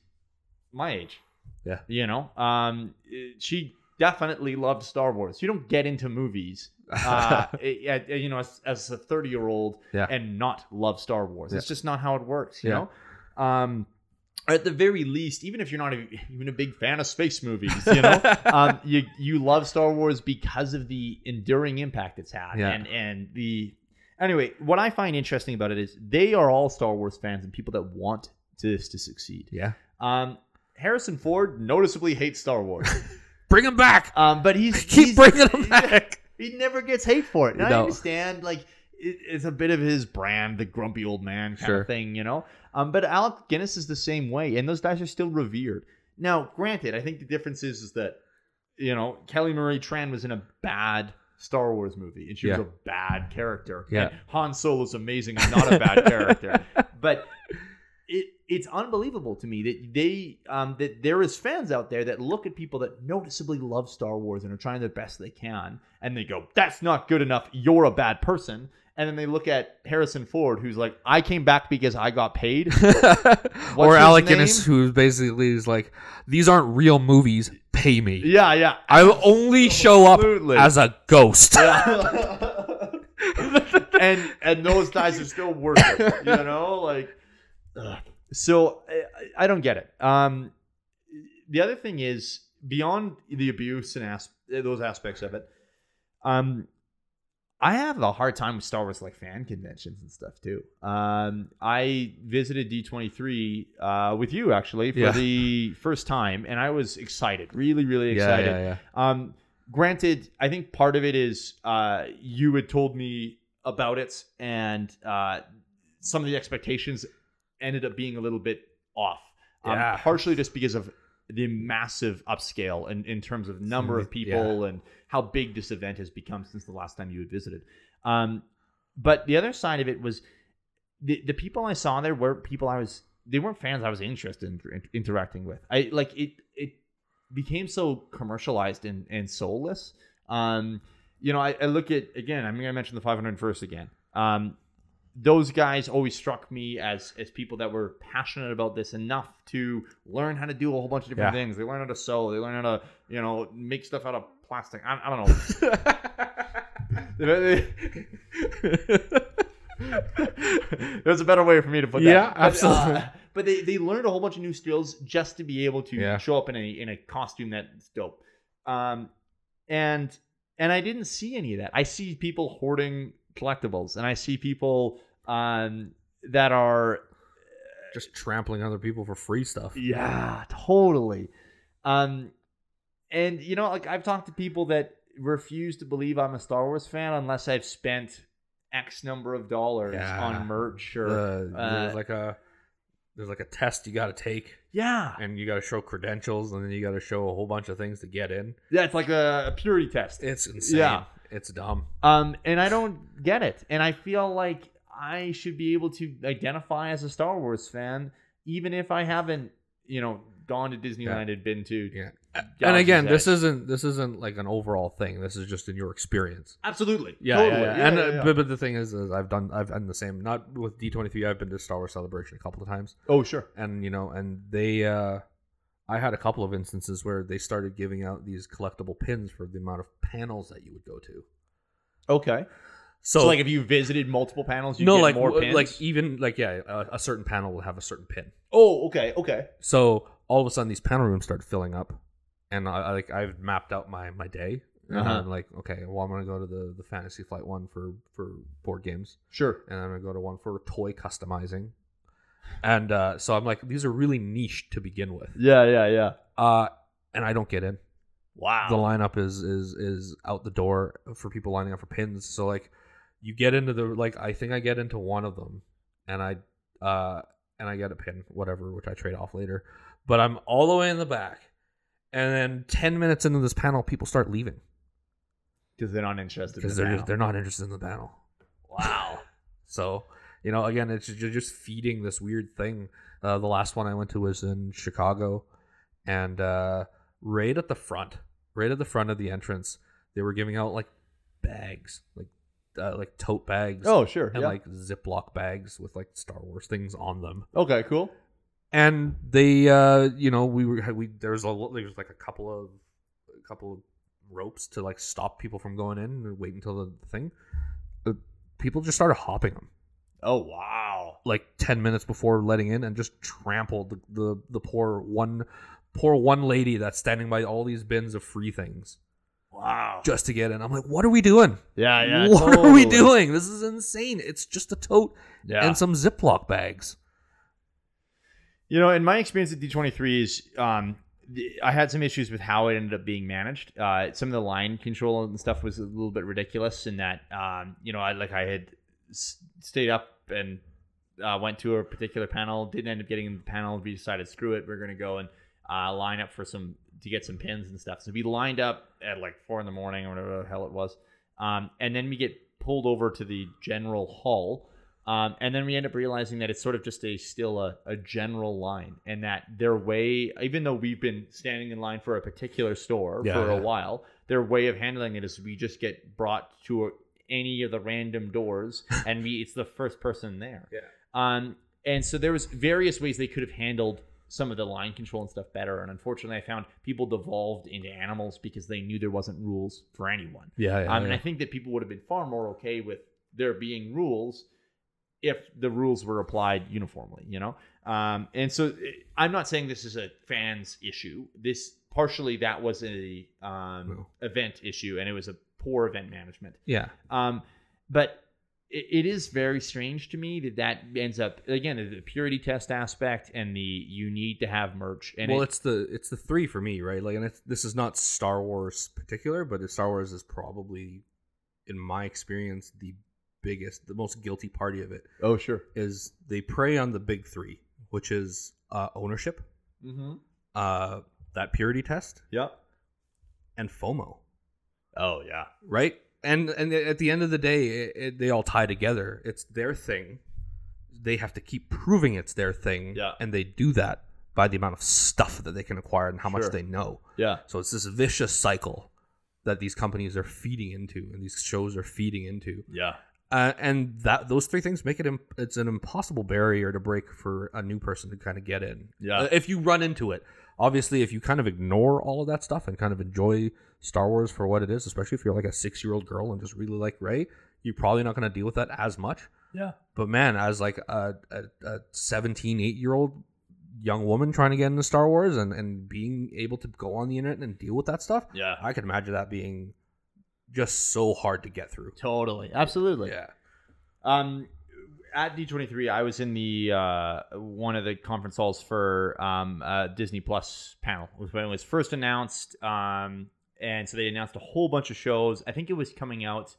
my age. Yeah. You know, um, she definitely loved Star Wars. You don't get into movies, uh, you know, as, as a thirty year old yeah. and not love Star Wars. Yeah. It's just not how it works, you yeah. know? Um, at the very least, even if you're not a, even a big fan of space movies, you know, um, you, you love Star Wars because of the enduring impact it's had yeah. and, and the, Anyway, what I find interesting about it is they are all Star Wars fans and people that want this to succeed. Yeah. Um, Harrison Ford noticeably hates Star Wars. Bring him back. Um, but he's keep he's, bringing him back. He never gets hate for it. And no. I understand, like, it, it's a bit of his brand, the grumpy old man kind sure. of thing, you know. Um, but Alec Guinness is the same way, and those guys are still revered. Now, granted, I think the difference is is that, you know, Kelly Marie Tran was in a bad Star Wars movie, and she yeah. was a bad character. Yeah, and Han Solo's amazing and not a bad character, but it it's unbelievable to me that they um, that there is fans out there that look at people that noticeably love Star Wars and are trying the best they can, and they go, "That's not good enough. You're a bad person." And then they look at Harrison Ford, who's like, I came back because I got paid. Or Alec name? Guinness, who basically is like, these aren't real movies. Pay me. Yeah, yeah. I will only Absolutely. show up as a ghost. Yeah. and and those guys are still worth it. You know? like. Ugh. So I, I don't get it. Um, the other thing is, beyond the abuse and as- those aspects of it, um. I have a hard time with Star Wars like fan conventions and stuff too. Um, I visited D twenty-three uh, with you actually for yeah. the first time, and I was excited, really, really excited. Yeah, yeah, yeah. Um, granted, I think part of it is uh, you had told me about it, and uh, some of the expectations ended up being a little bit off, um, yeah. partially just because of the massive upscale in, in terms of number of people yeah. and how big this event has become since the last time you had visited. Um, but the other side of it was the, the people I saw there were people I was, they weren't fans I was interested in, in interacting with. I like it, it became so commercialized and, and soulless. Um, you know, I, I look at, again, I'm going to mention the five oh one st again. Um, Those guys always struck me as as people that were passionate about this enough to learn how to do a whole bunch of different yeah. things. They learn how to sew. They learn how to, you know, make stuff out of plastic. I, I don't know. There's a better way for me to put that. Yeah, absolutely. But, uh, but they, they learned a whole bunch of new skills just to be able to yeah. show up in a in a costume that's dope. Um, and and I didn't see any of that. I see people hoarding collectibles, and I see people um that are just trampling other people for free stuff. Yeah, totally. Um and you know, like, I've talked to people that refuse to believe I'm a Star Wars fan unless I've spent X number of dollars yeah. on merch or the, uh, there's like a there's like a test you got to take. Yeah. And you got to show credentials, and then you got to show a whole bunch of things to get in. Yeah, it's like a, a purity test. It's insane. Yeah. It's dumb. Um, and I don't get it. And I feel like I should be able to identify as a Star Wars fan, even if I haven't, you know, gone to Disneyland yeah. and been to. Yeah. And again, this isn't this isn't like an overall thing. This is just in your experience. Absolutely. Yeah. Totally. yeah, yeah. yeah and yeah, yeah. But, but the thing is, is, I've done I've done the same. Not with D twenty-three. I've been to Star Wars Celebration a couple of times. Oh sure. And you know, and they. Uh, I had a couple of instances where they started giving out these collectible pins for the amount of panels that you would go to. Okay. So, so like if you visited multiple panels, you no, get like, more pins? No, like even like, yeah, a, a certain panel will have a certain pin. Oh, okay, okay. So all of a sudden these panel rooms started filling up, and I, I like I've mapped out my, my day. Uh-huh. And I'm like, okay, well, I'm going to go to the, the Fantasy Flight one for, for board games. Sure. And I'm going to go to one for toy customizing. And uh, so I'm like, these are really niche to begin with. Yeah, yeah, yeah. Uh, and I don't get in. Wow. The lineup is is is out the door for people lining up for pins. So like, you get into the like, I think I get into one of them, and I uh and I get a pin, whatever, which I trade off later. But I'm all the way in the back, and then ten minutes into this panel, people start leaving because they're not interested. Because in they're just, they're not interested in the panel. Wow. So. You know, again, it's you're just feeding this weird thing. Uh, the last one I went to was in Chicago, and uh, right at the front, right at the front of the entrance, they were giving out like bags, like uh, like tote bags. Oh, sure, and yeah. like Ziploc bags with like Star Wars things on them. Okay, cool. And they, uh, you know, we were we there was a there was like a couple of a couple of ropes to like stop people from going in and wait until the thing. But people just started hopping them. Oh, wow. Like ten minutes before letting in, and just trampled the, the, the poor one poor one lady that's standing by all these bins of free things. Wow. Just to get in. I'm like, what are we doing? Yeah, yeah. What totally. are we doing? This is insane. It's just a tote yeah. and some Ziploc bags. You know, in my experience at D twenty-three is um, the, I had some issues with how it ended up being managed. Uh, some of the line control and stuff was a little bit ridiculous in that, um, you know, I like I had s- stayed up and uh, went to a particular panel, didn't end up getting in the panel. We decided, screw it, we're going to go and uh, line up for some to get some pins and stuff. So we lined up at like four in the morning or whatever the hell it was. Um, and then we get pulled over to the general hall. Um, and then we end up realizing that it's sort of just a still a, a general line, and that their way, even though we've been standing in line for a particular store yeah, for yeah. a while, their way of handling it is we just get brought to a, any of the random doors and we, it's the first person there. Yeah. Um, and so there was various ways they could have handled some of the line control and stuff better. And unfortunately, I found people devolved into animals because they knew there wasn't rules for anyone. Yeah, yeah, um, yeah. And I think that people would have been far more okay with there being rules if the rules were applied uniformly, you know? Um, and so it, I'm not saying this is a fans issue. This partially that was a um, event issue, and it was a poor event management. Yeah. Um, but it is very strange to me that that ends up again the purity test aspect and the you need to have merch. And well, it, it's the it's the three for me, right? Like, and it's, this is not Star Wars particular, but Star Wars is probably, in my experience, the biggest, the most guilty party of it. Oh, sure, is they prey on the big three, which is uh, ownership, mm-hmm. uh, that purity test, yep, and FOMO. Oh yeah, right. And and at the end of the day, it, it, they all tie together. It's their thing. They have to keep proving it's their thing. Yeah. And they do that by the amount of stuff that they can acquire and how sure. much they know. Yeah. So it's this vicious cycle that these companies are feeding into and these shows are feeding into. Yeah. Uh, and that those three things make it imp- it's an impossible barrier to break for a new person to kind of get in. Yeah. Uh, if you run into it. Obviously, if you kind of ignore all of that stuff and kind of enjoy Star Wars for what it is, especially if you're like a six-year-old girl and just really like Rey, you're probably not going to deal with that as much. Yeah. But man, as like a, a, a seventeen, eight-year-old young woman trying to get into Star Wars and, and being able to go on the internet and deal with that stuff, yeah, I can imagine that being just so hard to get through. Totally. Absolutely. Yeah. Um. At D twenty-three, I was in the uh, one of the conference halls for um, uh, Disney Plus panel. It was when it was first announced, um, and so they announced a whole bunch of shows. I think it was coming out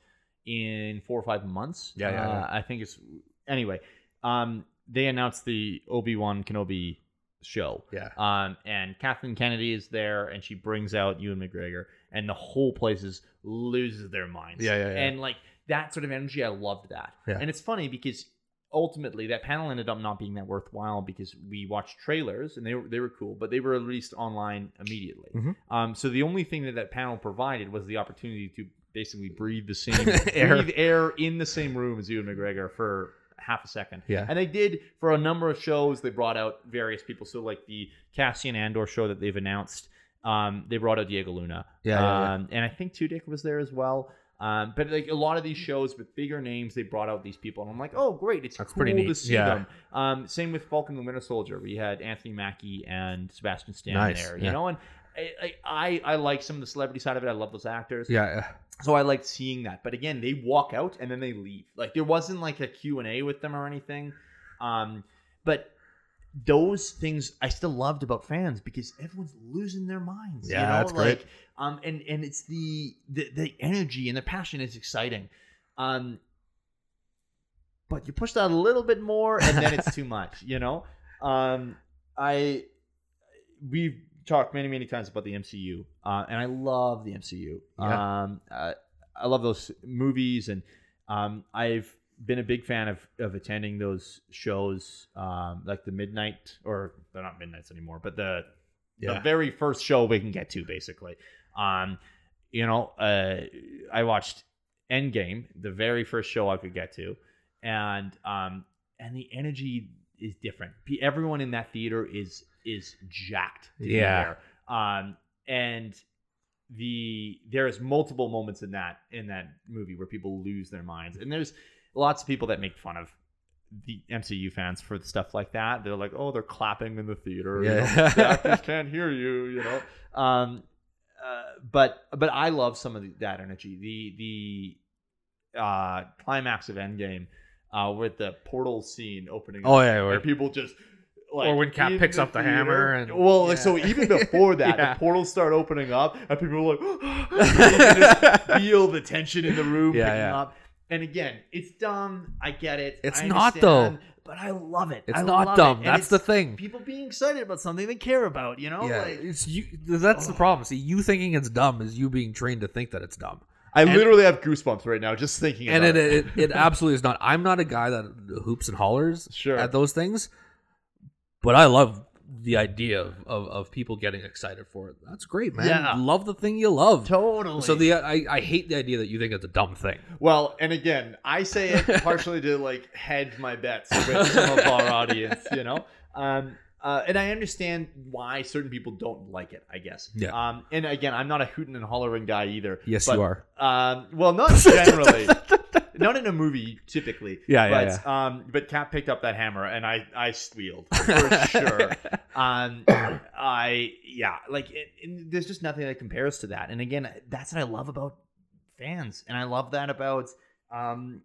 in four or five months. Yeah, yeah. yeah. Uh, I think it's anyway. Um, they announced the Obi-Wan Kenobi show. Yeah. Um, and Kathleen Kennedy is there, and she brings out Ewan McGregor, and the whole place is loses their minds. Yeah, yeah, yeah. And like that sort of energy, I loved that. Yeah. And it's funny because ultimately, that panel ended up not being that worthwhile because we watched trailers and they were, they were cool, but they were released online immediately. Mm-hmm. Um, so the only thing that that panel provided was the opportunity to basically breathe the same air. breathe air in the same room as Ewan McGregor for half a second. Yeah. And they did for a number of shows. They brought out various people. So like the Cassian Andor show that they've announced, um, they brought out Diego Luna. Yeah, yeah, um, yeah. And I think Tudyk was there as well. Um, but like a lot of these shows with bigger names, they brought out these people, and I'm like, oh great, it's That's cool pretty neat. to see yeah. them. Um, same with Falcon and the Winter Soldier, we had Anthony Mackie and Sebastian Stan nice. there, you yeah. know. And I, I I like some of the celebrity side of it. I love those actors. Yeah. So I liked seeing that. But again, they walk out and then they leave. Like there wasn't like a Q and A with them or anything. Um, but those things I still loved about fans because everyone's losing their minds. Yeah, you know? That's great. Like, um, and and it's the, the the energy and the passion is exciting, um. But you push that a little bit more, and then it's too much. You know, um, I we've talked many many times about the M C U, uh, and I love the M C U. Yeah. Um, I, I love those movies, and um, I've. been a big fan of, of attending those shows, um, like the midnight, or they're not midnights anymore, but the yeah. the very first show we can get to, basically. Um, you know, uh, I watched Endgame, the very first show I could get to, and um, and the energy is different. Everyone in that theater is is jacked. To yeah. There. Um, and the there is multiple moments in that in that movie where people lose their minds, and there's lots of people that make fun of the M C U fans for stuff like that. They're like, oh, they're clapping in the theater. Yeah. You know? The actors can't hear you, you know. Um, uh, but but I love some of the, that energy. The the uh, climax of Endgame uh, with the portal scene opening. Oh up, yeah, where people just. Like, or when Cap picks the up the theater. hammer. and Well, yeah. like so even before that, yeah. the portals start opening up, and people are like, you can just feel the tension in the room yeah, picking yeah. up. And again, it's dumb. I get it. It's I not, though. But I love it. It's I not dumb. It. That's the thing. People being excited about something they care about, you know? Yeah, like, it's you. That's oh. the problem. See, you thinking it's dumb is you being trained to think that it's dumb. I and, literally have goosebumps right now just thinking about it. And it, it. it, it absolutely is not. I'm not a guy that hoops and hollers sure. at those things. But I love the idea of, of, of people getting excited for it. That's great, man. Yeah. Love the thing you love. Totally. So the I, I hate the idea that you think it's a dumb thing. Well, and again, I say it partially to like hedge my bets with some of our audience, you know? Um, uh, and I understand why certain people don't like it, I guess. Yeah. Um, and again, I'm not a hooting and hollering guy either. Yes, but, you are. Um, well, not generally. Not in a movie, typically. Yeah, yeah, but, yeah. Um, but Cap picked up that hammer, and I, I squealed for sure. Um, I yeah, like it, it, there's just nothing that compares to that. And again, that's what I love about fans, and I love that about um,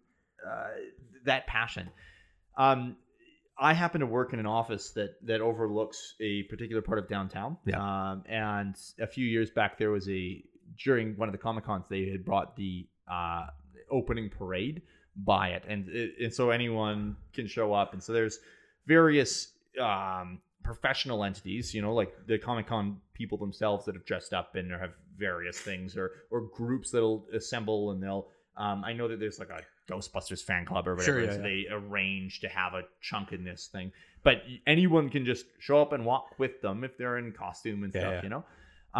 uh, that passion. Um, I happen to work in an office that that overlooks a particular part of downtown. Yeah. Um, and a few years back, there was a during one of the Comic-Cons, they had brought the. Uh, opening parade by it and it, and so anyone can show up, and so there's various um professional entities, you know, like the Comic-Con people themselves that have dressed up and have various things, or or groups that'll assemble, and they'll um I know that there's like a Ghostbusters fan club or whatever, sure, yeah, so yeah. they arrange to have a chunk in this thing, but anyone can just show up and walk with them if they're in costume and yeah, stuff yeah. you know.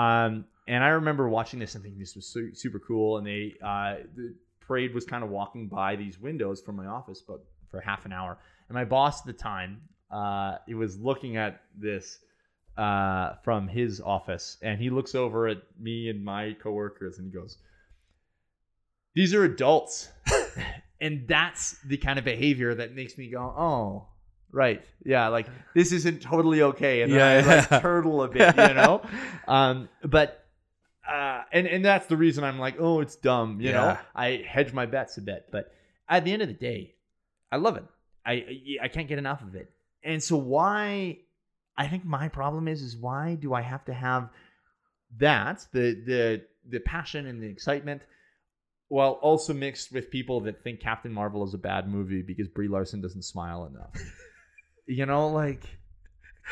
um and I remember watching this and thinking this was su- super cool, and they uh the parade was kind of walking by these windows from my office, but for half an hour. And my boss at the time, uh, he was looking at this uh, from his office, and he looks over at me and my coworkers, and he goes, "These are adults," and that's the kind of behavior that makes me go, "Oh, right, yeah, like this isn't totally okay," and yeah, I like, yeah. turtle a bit, you know. um, but. Uh, and, and that's the reason I'm like, oh, it's dumb. You yeah. know, I hedge my bets a bit, but at the end of the day, I love it. I, I can't get enough of it. And so why, I think my problem is, is why do I have to have that, the, the, the passion and the excitement, while also mixed with people that think Captain Marvel is a bad movie because Brie Larson doesn't smile enough, you know, like,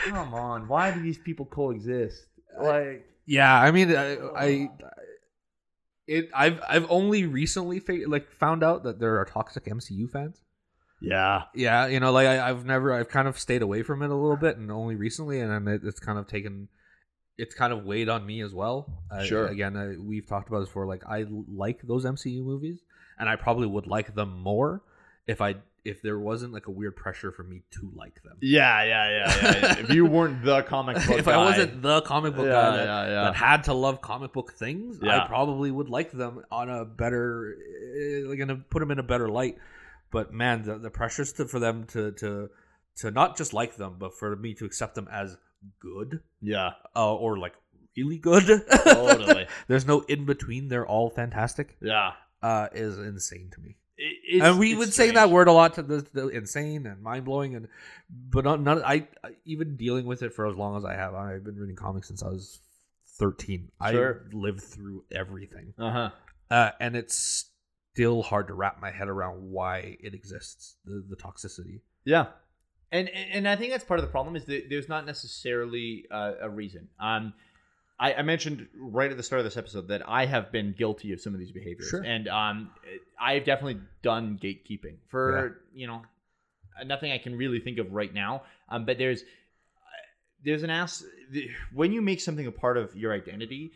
come on, why do these people coexist? Like, yeah, I mean, I, I, it, I've, I've only recently fa- like found out that there are toxic M C U fans. Yeah, yeah, you know, like I, I've never, I've kind of stayed away from it a little bit, and only recently, and then it, it's kind of taken, it's kind of weighed on me as well. I, sure. Again, I, we've talked about this before. Like, I like those M C U movies, and I probably would like them more if I. If there wasn't like a weird pressure for me to like them. Yeah, yeah, yeah, yeah. If you weren't the comic book if guy. If I wasn't the comic book yeah, guy that, yeah, yeah. that had to love comic book things, yeah. I probably would like them on a better, like, going to put them in a better light. But man, the, the pressures to, for them to, to to not just like them, but for me to accept them as good. Yeah. Uh, or like really good. Totally. There's no in between. They're all fantastic. Yeah. Uh, is insane to me. It's, and we would strange. say that word a lot to the, the insane and mind blowing, and but not, not I, I even dealing with it for as long as I have. I've been reading comics since I was thirteen. Sure. I lived through everything, uh-huh. uh, and it's still hard to wrap my head around why it exists. The, the toxicity, yeah, and, and and I think that's part of the problem is that there's not necessarily a, a reason. Um, I, I mentioned right at the start of this episode that I have been guilty of some of these behaviors, sure. and um, I've definitely done gatekeeping for yeah. you know nothing I can really think of right now. Um, but there's there's an ass when you make something a part of your identity,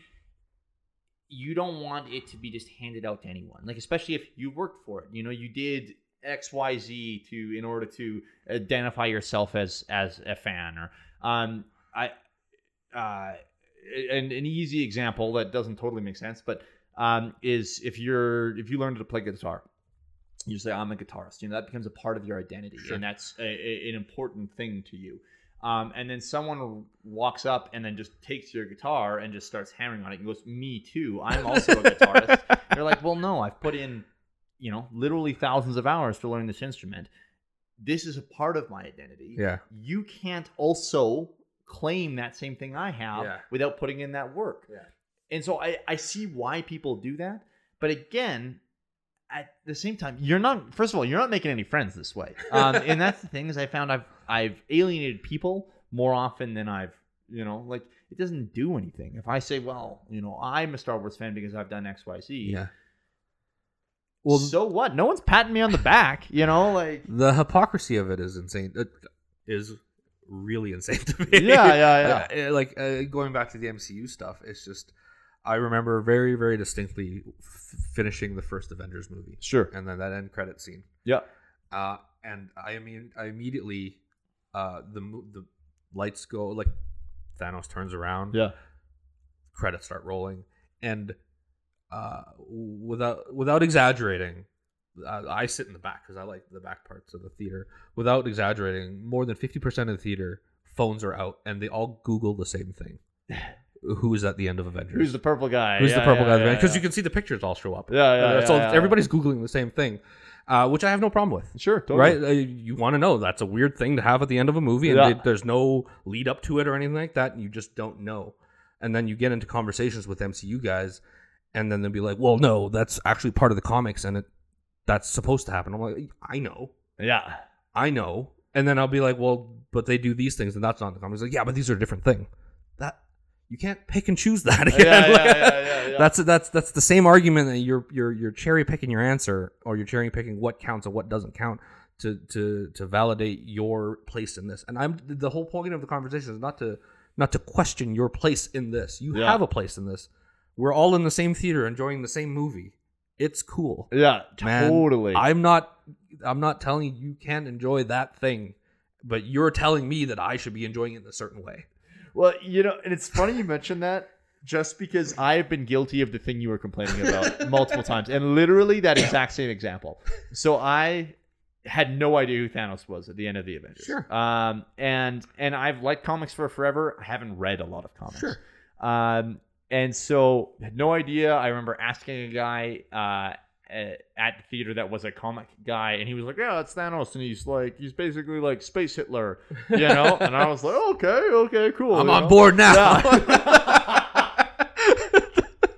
you don't want it to be just handed out to anyone. Like, especially if you worked for it, you know, you did X, Y, Z to in order to identify yourself as as a fan or um I. Uh, An, an easy example that doesn't totally make sense, but um, is if you're if you learn to play guitar, you say I'm a guitarist. You know, that becomes a part of your identity, sure. and that's a, a, an important thing to you. Um, and then someone walks up and then just takes your guitar and just starts hammering on it and goes, me too. I'm also a guitarist. They're like, well, no, I've put in, you know, literally thousands of hours to learn this instrument. This is a part of my identity. Yeah. You can't also claim that same thing I have yeah. without putting in that work. Yeah. And so I, I see why people do that. But again, at the same time, you're not, first of all, you're not making any friends this way. Um, and that's the thing is I found I've, I've alienated people more often than I've, you know, like it doesn't do anything. If I say, well, you know, I'm a Star Wars fan because I've done X, Y, Z. Yeah. Well, so what? No one's patting me on the back, you know, like the hypocrisy of it is insane. It is really insane to me. Yeah, yeah, yeah. Like uh, going back to the M C U stuff, it's just, I remember very, very distinctly f- finishing the first Avengers movie. Sure. And then that end credit scene. Yeah. Uh, and I mean, I immediately, uh, the the lights go, like Thanos turns around. Yeah. Credits start rolling. And uh, without without exaggerating, uh, I sit in the back because I like the back parts of the theater. Without exaggerating, more than fifty percent of the theater, phones are out and they all Google the same thing. Who's at the end of Avengers? Who's the purple guy? Who's yeah, the purple yeah, guy? Because yeah, yeah. you can see the pictures all show up. Yeah, yeah, uh, yeah, so yeah. Everybody's Googling the same thing, uh, which I have no problem with. Sure, totally. Right? Uh, you want to know. That's a weird thing to have at the end of a movie, and yeah. they, there's no lead up to it or anything like that. And you just don't know. And then you get into conversations with M C U guys, and then they'll be like, well, no, that's actually part of the comics, and it that's supposed to happen. I'm like, I know. Yeah. I know. And then I'll be like, well, but they do these things, and that's not in the comics. Like, yeah, but these are a different thing. That... You can't pick and choose that again. Yeah, yeah, like, yeah, yeah, yeah. That's that's that's the same argument that you're you're you're cherry picking your answer, or you're cherry picking what counts and what doesn't count to to to validate your place in this. And I'm the whole point of the conversation is not to not to question your place in this. You yeah. have a place in this. We're all in the same theater enjoying the same movie. It's cool. Yeah, totally. Man, I'm not I'm not telling you you can't enjoy that thing, but you're telling me that I should be enjoying it in a certain way. Well, you know, and it's funny you mentioned that just because I have been guilty of the thing you were complaining about multiple times. And literally that exact same example. So I had no idea who Thanos was at the end of the Avengers. Sure. Um, and and I've liked comics for forever. I haven't read a lot of comics. Sure. Um, and so had no idea. I remember asking a guy uh, at the theater that was a comic guy. And he was like, yeah, it's Thanos. And he's like, he's basically like Space Hitler, you know? And I was like, okay, okay, cool. I'm on know? board now.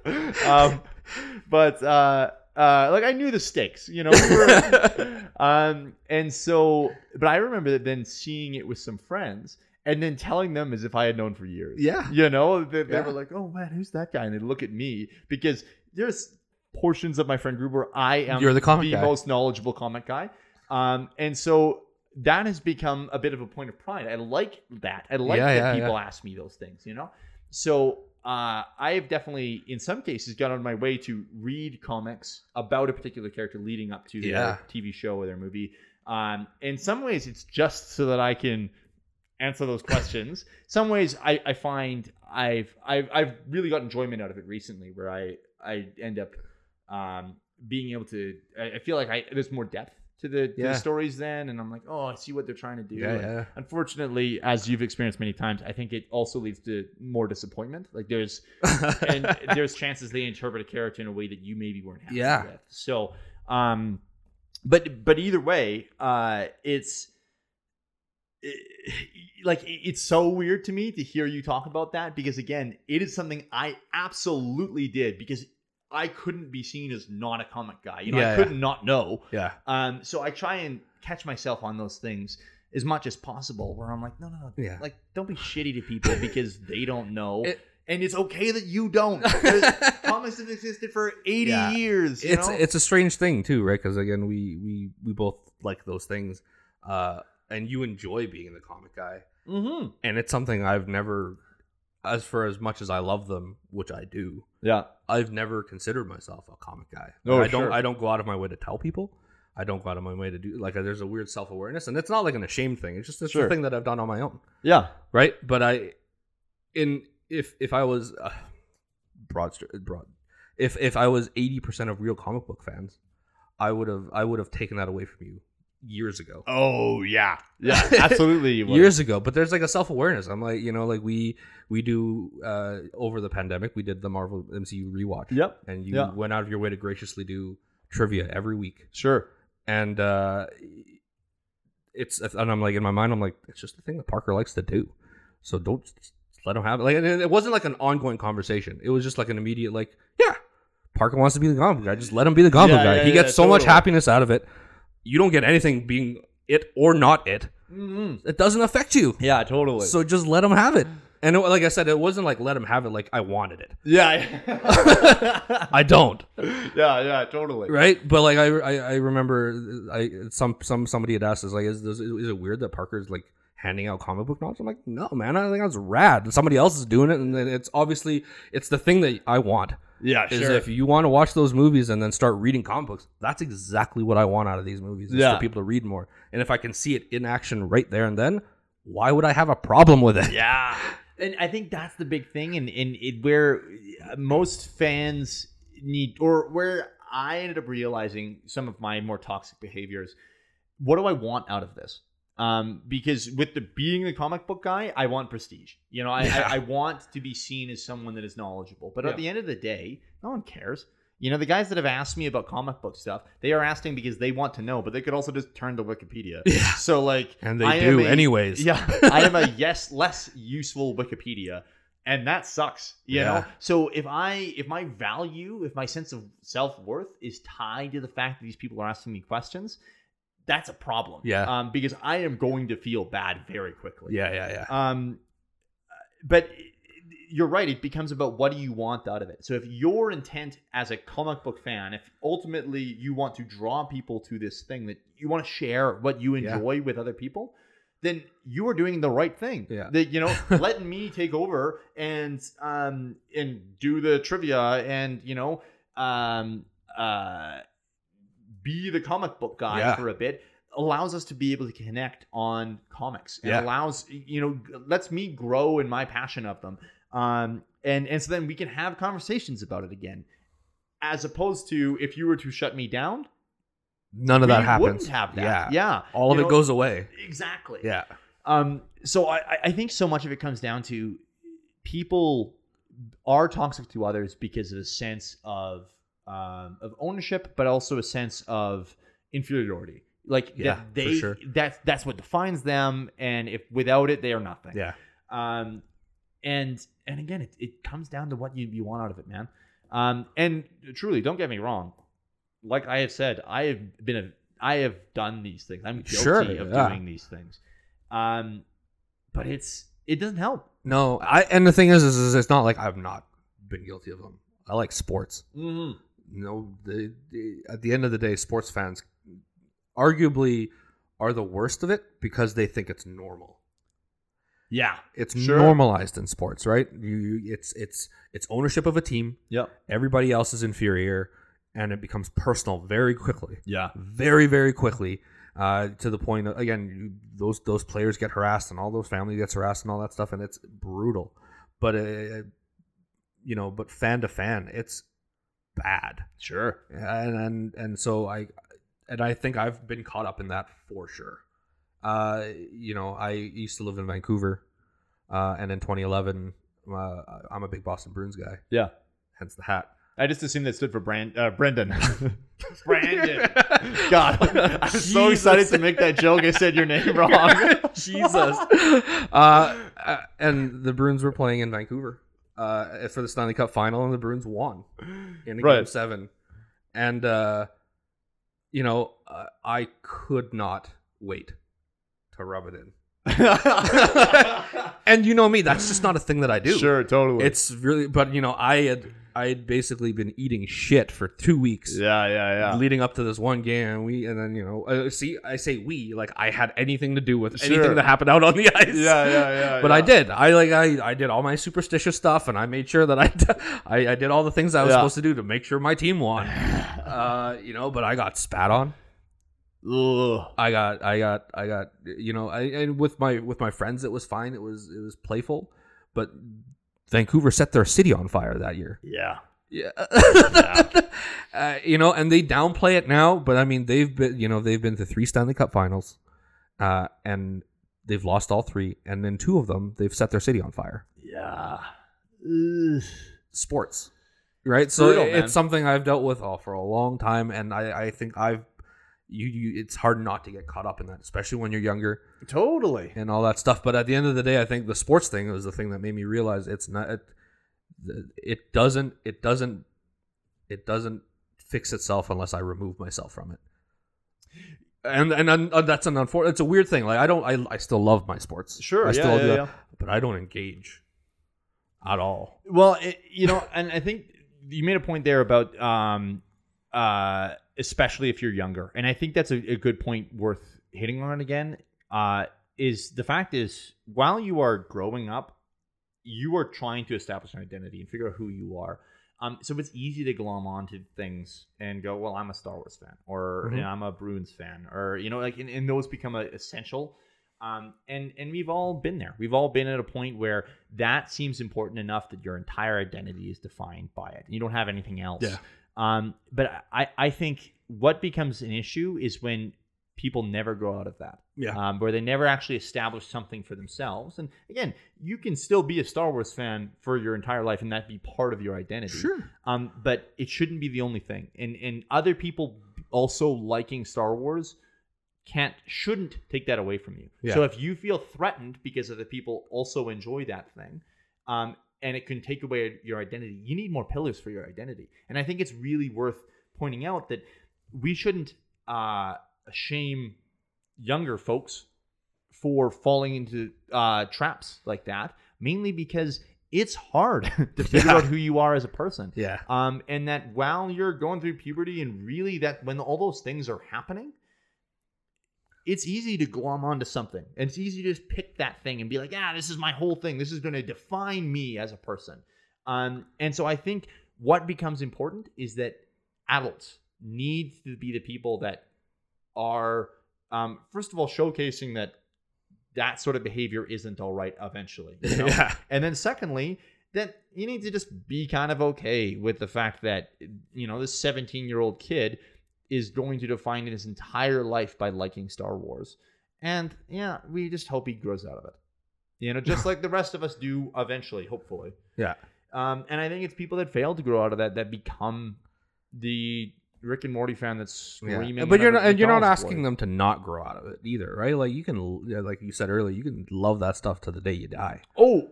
Yeah. um, but uh, uh, like I knew the stakes, you know? um, and so, but I remember that then seeing it with some friends and then telling them as if I had known for years. Yeah. You know, they, they yeah. were like, oh man, who's that guy? And they look at me because there's portions of my friend group where I am You're the, the most knowledgeable comic guy. Um, and so that has become a bit of a point of pride. I like that. I like yeah, that yeah, people yeah. ask me those things, you know? So uh, I have definitely, in some cases, gone on my way to read comics about a particular character leading up to yeah. their T V show or their movie. Um, in some ways, it's just so that I can answer those questions. Some ways I, I find I've, I've, I've really got enjoyment out of it recently where I, I end up... Um, being able to, I feel like I there's more depth to the, yeah. the stories then, and I'm like, oh, I see what they're trying to do. Yeah, yeah. Unfortunately, as you've experienced many times, I think it also leads to more disappointment. Like there's, and there's chances they interpret a character in a way that you maybe weren't happy yeah. with. So, um, but but either way, uh, it's it, like it, it's so weird to me to hear you talk about that because again, it is something I absolutely did because. I couldn't be seen as not a comic guy. You know, yeah, I couldn't yeah. not know. Yeah. Um. So I try and catch myself on those things as much as possible where I'm like, no, no, no. Yeah. Like, don't be shitty to people because they don't know. It, and it's okay that you don't. Comics have existed for eighty yeah. years. You it's know? It's a strange thing too, right? Because again, we, we, we both like those things. Uh, and you enjoy being the comic guy. Mm-hmm. And it's something I've never... As for as much as I love them, which I do, yeah, I've never considered myself a comic guy. No, I don't. Sure. I don't go out of my way to tell people. I don't go out of my way to do like. There's a weird self awareness, and it's not like an ashamed thing. It's just it's sure. a thing that I've done on my own. Yeah, right. But I, in if if I was uh, broad broad, if if I was eighty percent of real comic book fans, I would have I would have taken that away from you years ago. Oh yeah, yeah, absolutely. Years ago, but there's like a self awareness. I'm like, you know, like we we do uh, over the pandemic, we did the Marvel M C U rewatch. Yep, and you yep. went out of your way to graciously do trivia every week. Sure, and uh, it's and I'm like in my mind, I'm like, it's just the thing that Parker likes to do. So don't let him have it. Like, and it wasn't like an ongoing conversation. It was just like an immediate, like, yeah, Parker wants to be the Goblin Guy. Just let him be the Goblin yeah, Guy. Yeah, he yeah, gets yeah, so totally. much happiness out of it. You don't get anything being it or not it. Mm-hmm. It doesn't affect you. Yeah, totally. So just let him have it. And it, like I said, it wasn't like let him have it like I wanted it. Yeah. I don't. Yeah, yeah, totally. Right? But like I, I, I remember I some some somebody had asked us, like, is, this, is it weird that Parker's like handing out comic book novels? I'm like, no, man, I think that's rad. Somebody else is doing it, and it's obviously it's the thing that I want. Yeah, is sure. If you want to watch those movies and then start reading comic books, that's exactly what I want out of these movies, is yeah. for people to read more. And if I can see it in action right there and then, why would I have a problem with it? Yeah. And I think that's the big thing, and in, in it, where most fans need, or where I ended up realizing some of my more toxic behaviors. What do I want out of this? Um, because with the being the comic book guy, I want prestige. You know, I, yeah. I, I want to be seen as someone that is knowledgeable. But yeah. at the end of the day, no one cares. You know, the guys that have asked me about comic book stuff, they are asking because they want to know, but they could also just turn to Wikipedia. Yeah. So like, and they I do a, anyways. Yeah, I am a yes less useful Wikipedia, and that sucks. You yeah. know. So if I if my value, if my sense of self worth is tied to the fact that these people are asking me questions, that's a problem. Yeah. Um, because I am going to feel bad very quickly. Yeah, yeah, yeah. Um, but you're right. It becomes about what do you want out of it. So if your intent as a comic book fan, if ultimately you want to draw people to this thing that you want to share what you enjoy yeah. with other people, then you are doing the right thing. Yeah. That, you know, letting me take over and um and do the trivia and, you know, um uh. be the comic book guy yeah. for a bit allows us to be able to connect on comics. It yeah. allows, you know, lets me grow in my passion of them. Um, and, and so then we can have conversations about it again, as opposed to if you were to shut me down, none of that happens. Wouldn't have that. Yeah. yeah. All of you it know, goes away. Exactly. Yeah. Um, so I, I think so much of it comes down to people are toxic to others because of a sense of, Um, of ownership, but also a sense of inferiority. Like yeah, that they sure. that's that's what defines them, and if without it, they are nothing. Yeah. Um, and and again, it, it comes down to what you, you want out of it, man. Um, and truly, don't get me wrong. Like I have said, I have been a I have done these things. I'm guilty sure, of yeah. doing these things. Um, but it's it doesn't help. No, I and the thing is, is, is it's not like I've not been guilty of them. I like sports. Mm-hmm. You know, the, the, at the end of the day, sports fans arguably are the worst of it because they think it's normal. Yeah, it's sure. normalized in sports, right? You, you, it's it's it's ownership of a team. Yep. Everybody else is inferior, and it becomes personal very quickly. Yeah, very very quickly uh, to the point of, again, those those players get harassed, and all those family gets harassed, and all that stuff, and it's brutal. But uh, you know, but fan to fan, it's bad. Sure. And, and and so I and I think I've been caught up in that for sure. Uh, you know, I used to live in Vancouver, uh, and in twenty eleven, uh, I'm a big Boston Bruins guy. Yeah. Hence the hat. I just assumed that stood for Brand uh, Brendan. Brandon. God, I'm so excited to make that joke. I said your name wrong. Jesus. Uh, and the Bruins were playing in Vancouver Uh, for the Stanley Cup final, and the Bruins won in right. game seven, and uh, you know uh, I could not wait to rub it in. And you know me, that's just not a thing that I do. Sure, totally. It's really, but you know, I had I had basically been eating shit for two weeks. Yeah, yeah, yeah. Leading up to this one game, and we, and then you know, uh, see, I say we, like I had anything to do with sure. anything that happened out on the ice. Yeah, yeah, yeah. But yeah. I did. I like I, I did all my superstitious stuff, and I made sure that I, d- I, I did all the things I was yeah. supposed to do to make sure my team won. uh, you know, but I got spat on. Ugh. I got, I got, I got. You know, I and with my with my friends, it was fine. It was it was playful, but Vancouver set their city on fire that year. Yeah. Yeah. yeah. Uh, you know, and they downplay it now, but I mean, they've been, you know, they've been to three Stanley Cup finals, uh, and they've lost all three. And then two of them, they've set their city on fire. Yeah. Ugh. Sports. Right. So Brutal, it's something I've dealt with all for a long time. And I, I think I've, you, you, it's hard not to get caught up in that, especially when you're younger. Totally. And all that stuff. But at the end of the day, I think the sports thing was the thing that made me realize it's not, it, It doesn't. It doesn't. It doesn't fix itself unless I remove myself from it. And and uh, that's an unfortunate. It's a weird thing. Like I don't. I, I still love my sports. Sure. I yeah, still yeah, do yeah. That, but I don't engage at all. Well, it, you know, and I think you made a point there about, um, uh, especially if you're younger, and I think that's a, a good point worth hitting on again. Uh, is the fact is while you are growing up, you are trying to establish an identity and figure out who you are. Um, so it's easy to glom onto things and go, well, I'm a Star Wars fan, or mm-hmm. you know, I'm a Bruins fan, or, you know, like, and, and those become a, essential. Um, and, and we've all been there. We've all been at a point where that seems important enough that your entire identity is defined by it. You don't have anything else. Yeah. Um, but I, I think what becomes an issue is when people never grow out of that, yeah. um, where they never actually establish something for themselves. And again, you can still be a Star Wars fan for your entire life and that be part of your identity. Sure. Um, but it shouldn't be the only thing. And and other people also liking Star Wars can't shouldn't take that away from you. Yeah. So if you feel threatened because other people also enjoy that thing, um, and it can take away your identity, you need more pillars for your identity. And I think it's really worth pointing out that we shouldn't... Uh, shame younger folks for falling into uh traps like that, mainly because it's hard to figure yeah. out who you are as a person, yeah um and that while you're going through puberty, and really that when all those things are happening, it's easy to glom onto something, and it's easy to just pick that thing and be like, ah, this is my whole thing, this is going to define me as a person. Um and so I think what becomes important is that adults need to be the people that are, um, first of all, showcasing that that sort of behavior isn't all right eventually, you know? yeah. And then secondly, that you need to just be kind of okay with the fact that, you know, this seventeen-year-old kid is going to define his entire life by liking Star Wars. And, yeah, we just hope he grows out of it. You know, just like the rest of us do eventually, hopefully. Yeah. Um, and I think it's people that fail to grow out of that that become the... Rick and Morty fan that's screaming, yeah. but you're not, and you're not asking boy. them to not grow out of it either, right? Like you can, like you said earlier, you can love that stuff to the day you die. Oh,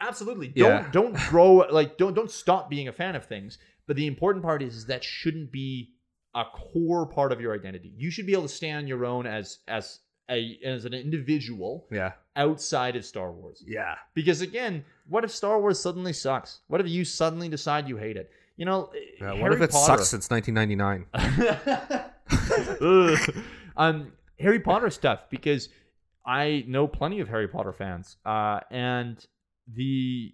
absolutely! Yeah. Don't don't grow like don't don't stop being a fan of things. But the important part is, is that shouldn't be a core part of your identity. You should be able to stand on your own as as a as an individual. Yeah. Outside of Star Wars. Yeah. Because again, what if Star Wars suddenly sucks? What if you suddenly decide you hate it? You know, yeah, what Harry if it Potter... sucks since nineteen ninety-nine? um, Harry Potter stuff, because I know plenty of Harry Potter fans, uh, and the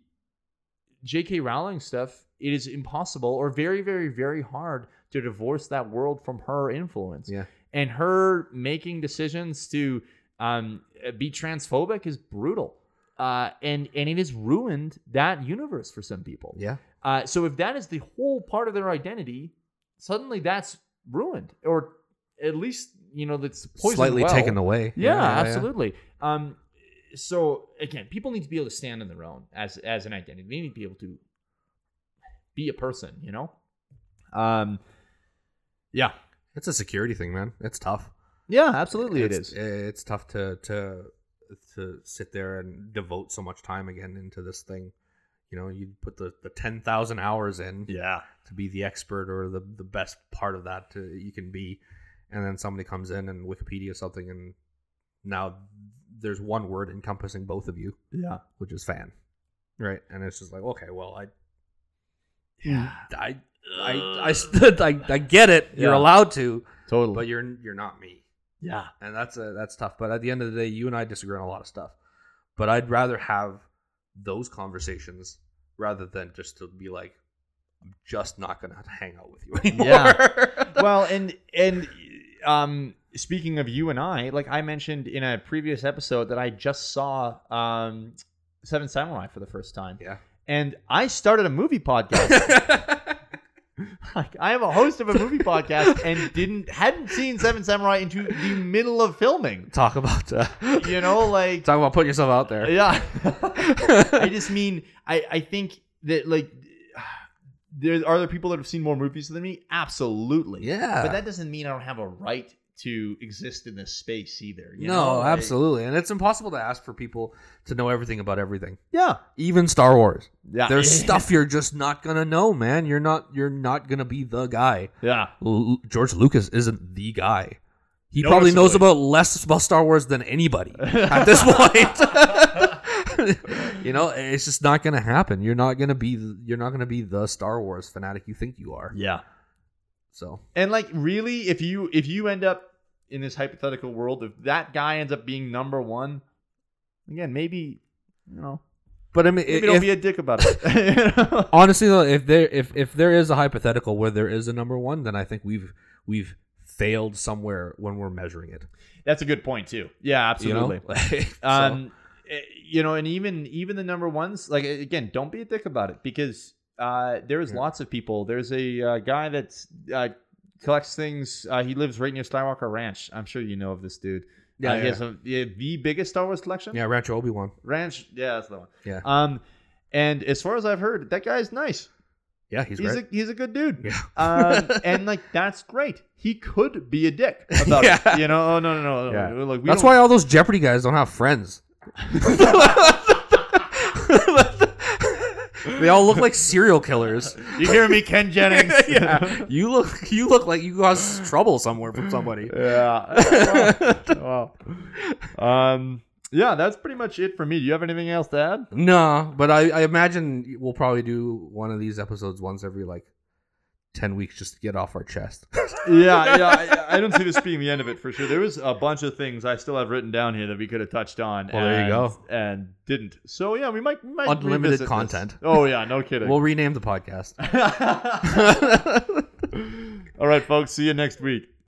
J K Rowling stuff. It is impossible, or very, very, very hard to divorce that world from her influence. Yeah, and her making decisions to um, be transphobic is brutal, uh, and and it has ruined that universe for some people. Yeah. Uh, so if that is the whole part of their identity, suddenly that's ruined, or at least, you know, that's poisoned slightly well. taken away. Yeah, yeah absolutely. Yeah. Um, so again, people need to be able to stand on their own as as an identity. They need to be able to be a person, you know. Um, yeah, it's a security thing, man. It's tough. Yeah, absolutely, it's, it is. It's tough to to to sit there and devote so much time again into this thing. You know, you put the, the ten thousand hours in yeah. to be the expert or the, the best part of that to, you can be. And then somebody comes in and Wikipedia something, and now there's one word encompassing both of you, yeah, which is fan, right? And it's just like, okay, well, I yeah. I, I, I, I, I get it. You're yeah. allowed to. Totally. But you're you're not me. Yeah. And that's a, that's tough. But at the end of the day, you and I disagree on a lot of stuff. But I'd rather have those conversations rather than just to be like, I'm just not going to hang out with you anymore. Yeah. Well, and and um, speaking of you and I, like I mentioned in a previous episode that I just saw um, Seven Samurai for the first time. Yeah. And I started a movie podcast. Like, I am a host of a movie podcast and didn't hadn't seen Seven Samurai into the middle of filming. Talk about that. You know, like... Talk about putting yourself out there. Yeah. I just mean, I, I think that, like... There, are there people that have seen more movies than me? Absolutely. Yeah. But that doesn't mean I don't have a right to exist in this space either. You no, know? Absolutely. And it's impossible to ask for people to know everything about everything. Yeah. Even Star Wars. Yeah. There's stuff you're just not going to know, man. You're not You're not going to be the guy. Yeah. L- George Lucas isn't the guy. He Noticeably. probably knows about less about Star Wars than anybody at this point. You know, it's just not going to happen. You're not going to be you're not going to be the Star Wars fanatic you think you are. Yeah. So. And like really if you if you end up in this hypothetical world, if that guy ends up being number one, again, maybe, you know, but I mean, maybe if, don't be a dick about it. You know? Honestly though, if there if if there is a hypothetical where there is a number one, then I think we've we've failed somewhere when we're measuring it. That's a good point too. Yeah, absolutely. You know? Like, so. Um You know, and even even the number ones, like, again, don't be a dick about it because uh, there is yeah. lots of people. There's a uh, guy that uh, collects things. Uh, he lives right near Skywalker Ranch. I'm sure you know of this dude. Yeah, uh, yeah. He has a, yeah, the biggest Star Wars collection. Yeah, Rancho Obi-Wan. Ranch, yeah, that's the one. Yeah. Um, and as far as I've heard, that guy's nice. Yeah, he's he's, a, he's a good dude. Yeah. Um, and like that's great. He could be a dick about yeah. it. You know? Oh no no no. no. Yeah. Like, we that's why all those Jeopardy guys don't have friends. They all look like serial killers. You hear me, Ken Jennings? Yeah, you look you look like you caused trouble somewhere from somebody. Yeah. Wow. Wow. Um. Yeah, that's pretty much it for me. Do you have anything else to add? No, but I, I imagine we'll probably do one of these episodes once every like ten weeks just to get off our chest. yeah, yeah. I, I don't see this being the end of it for sure. There was a bunch of things I still have written down here that we could have touched on. Well, and, there you go. And didn't. So yeah, we might, we might unlimited content. This. Oh yeah, no kidding. We'll rename the podcast. All right, folks. See you next week.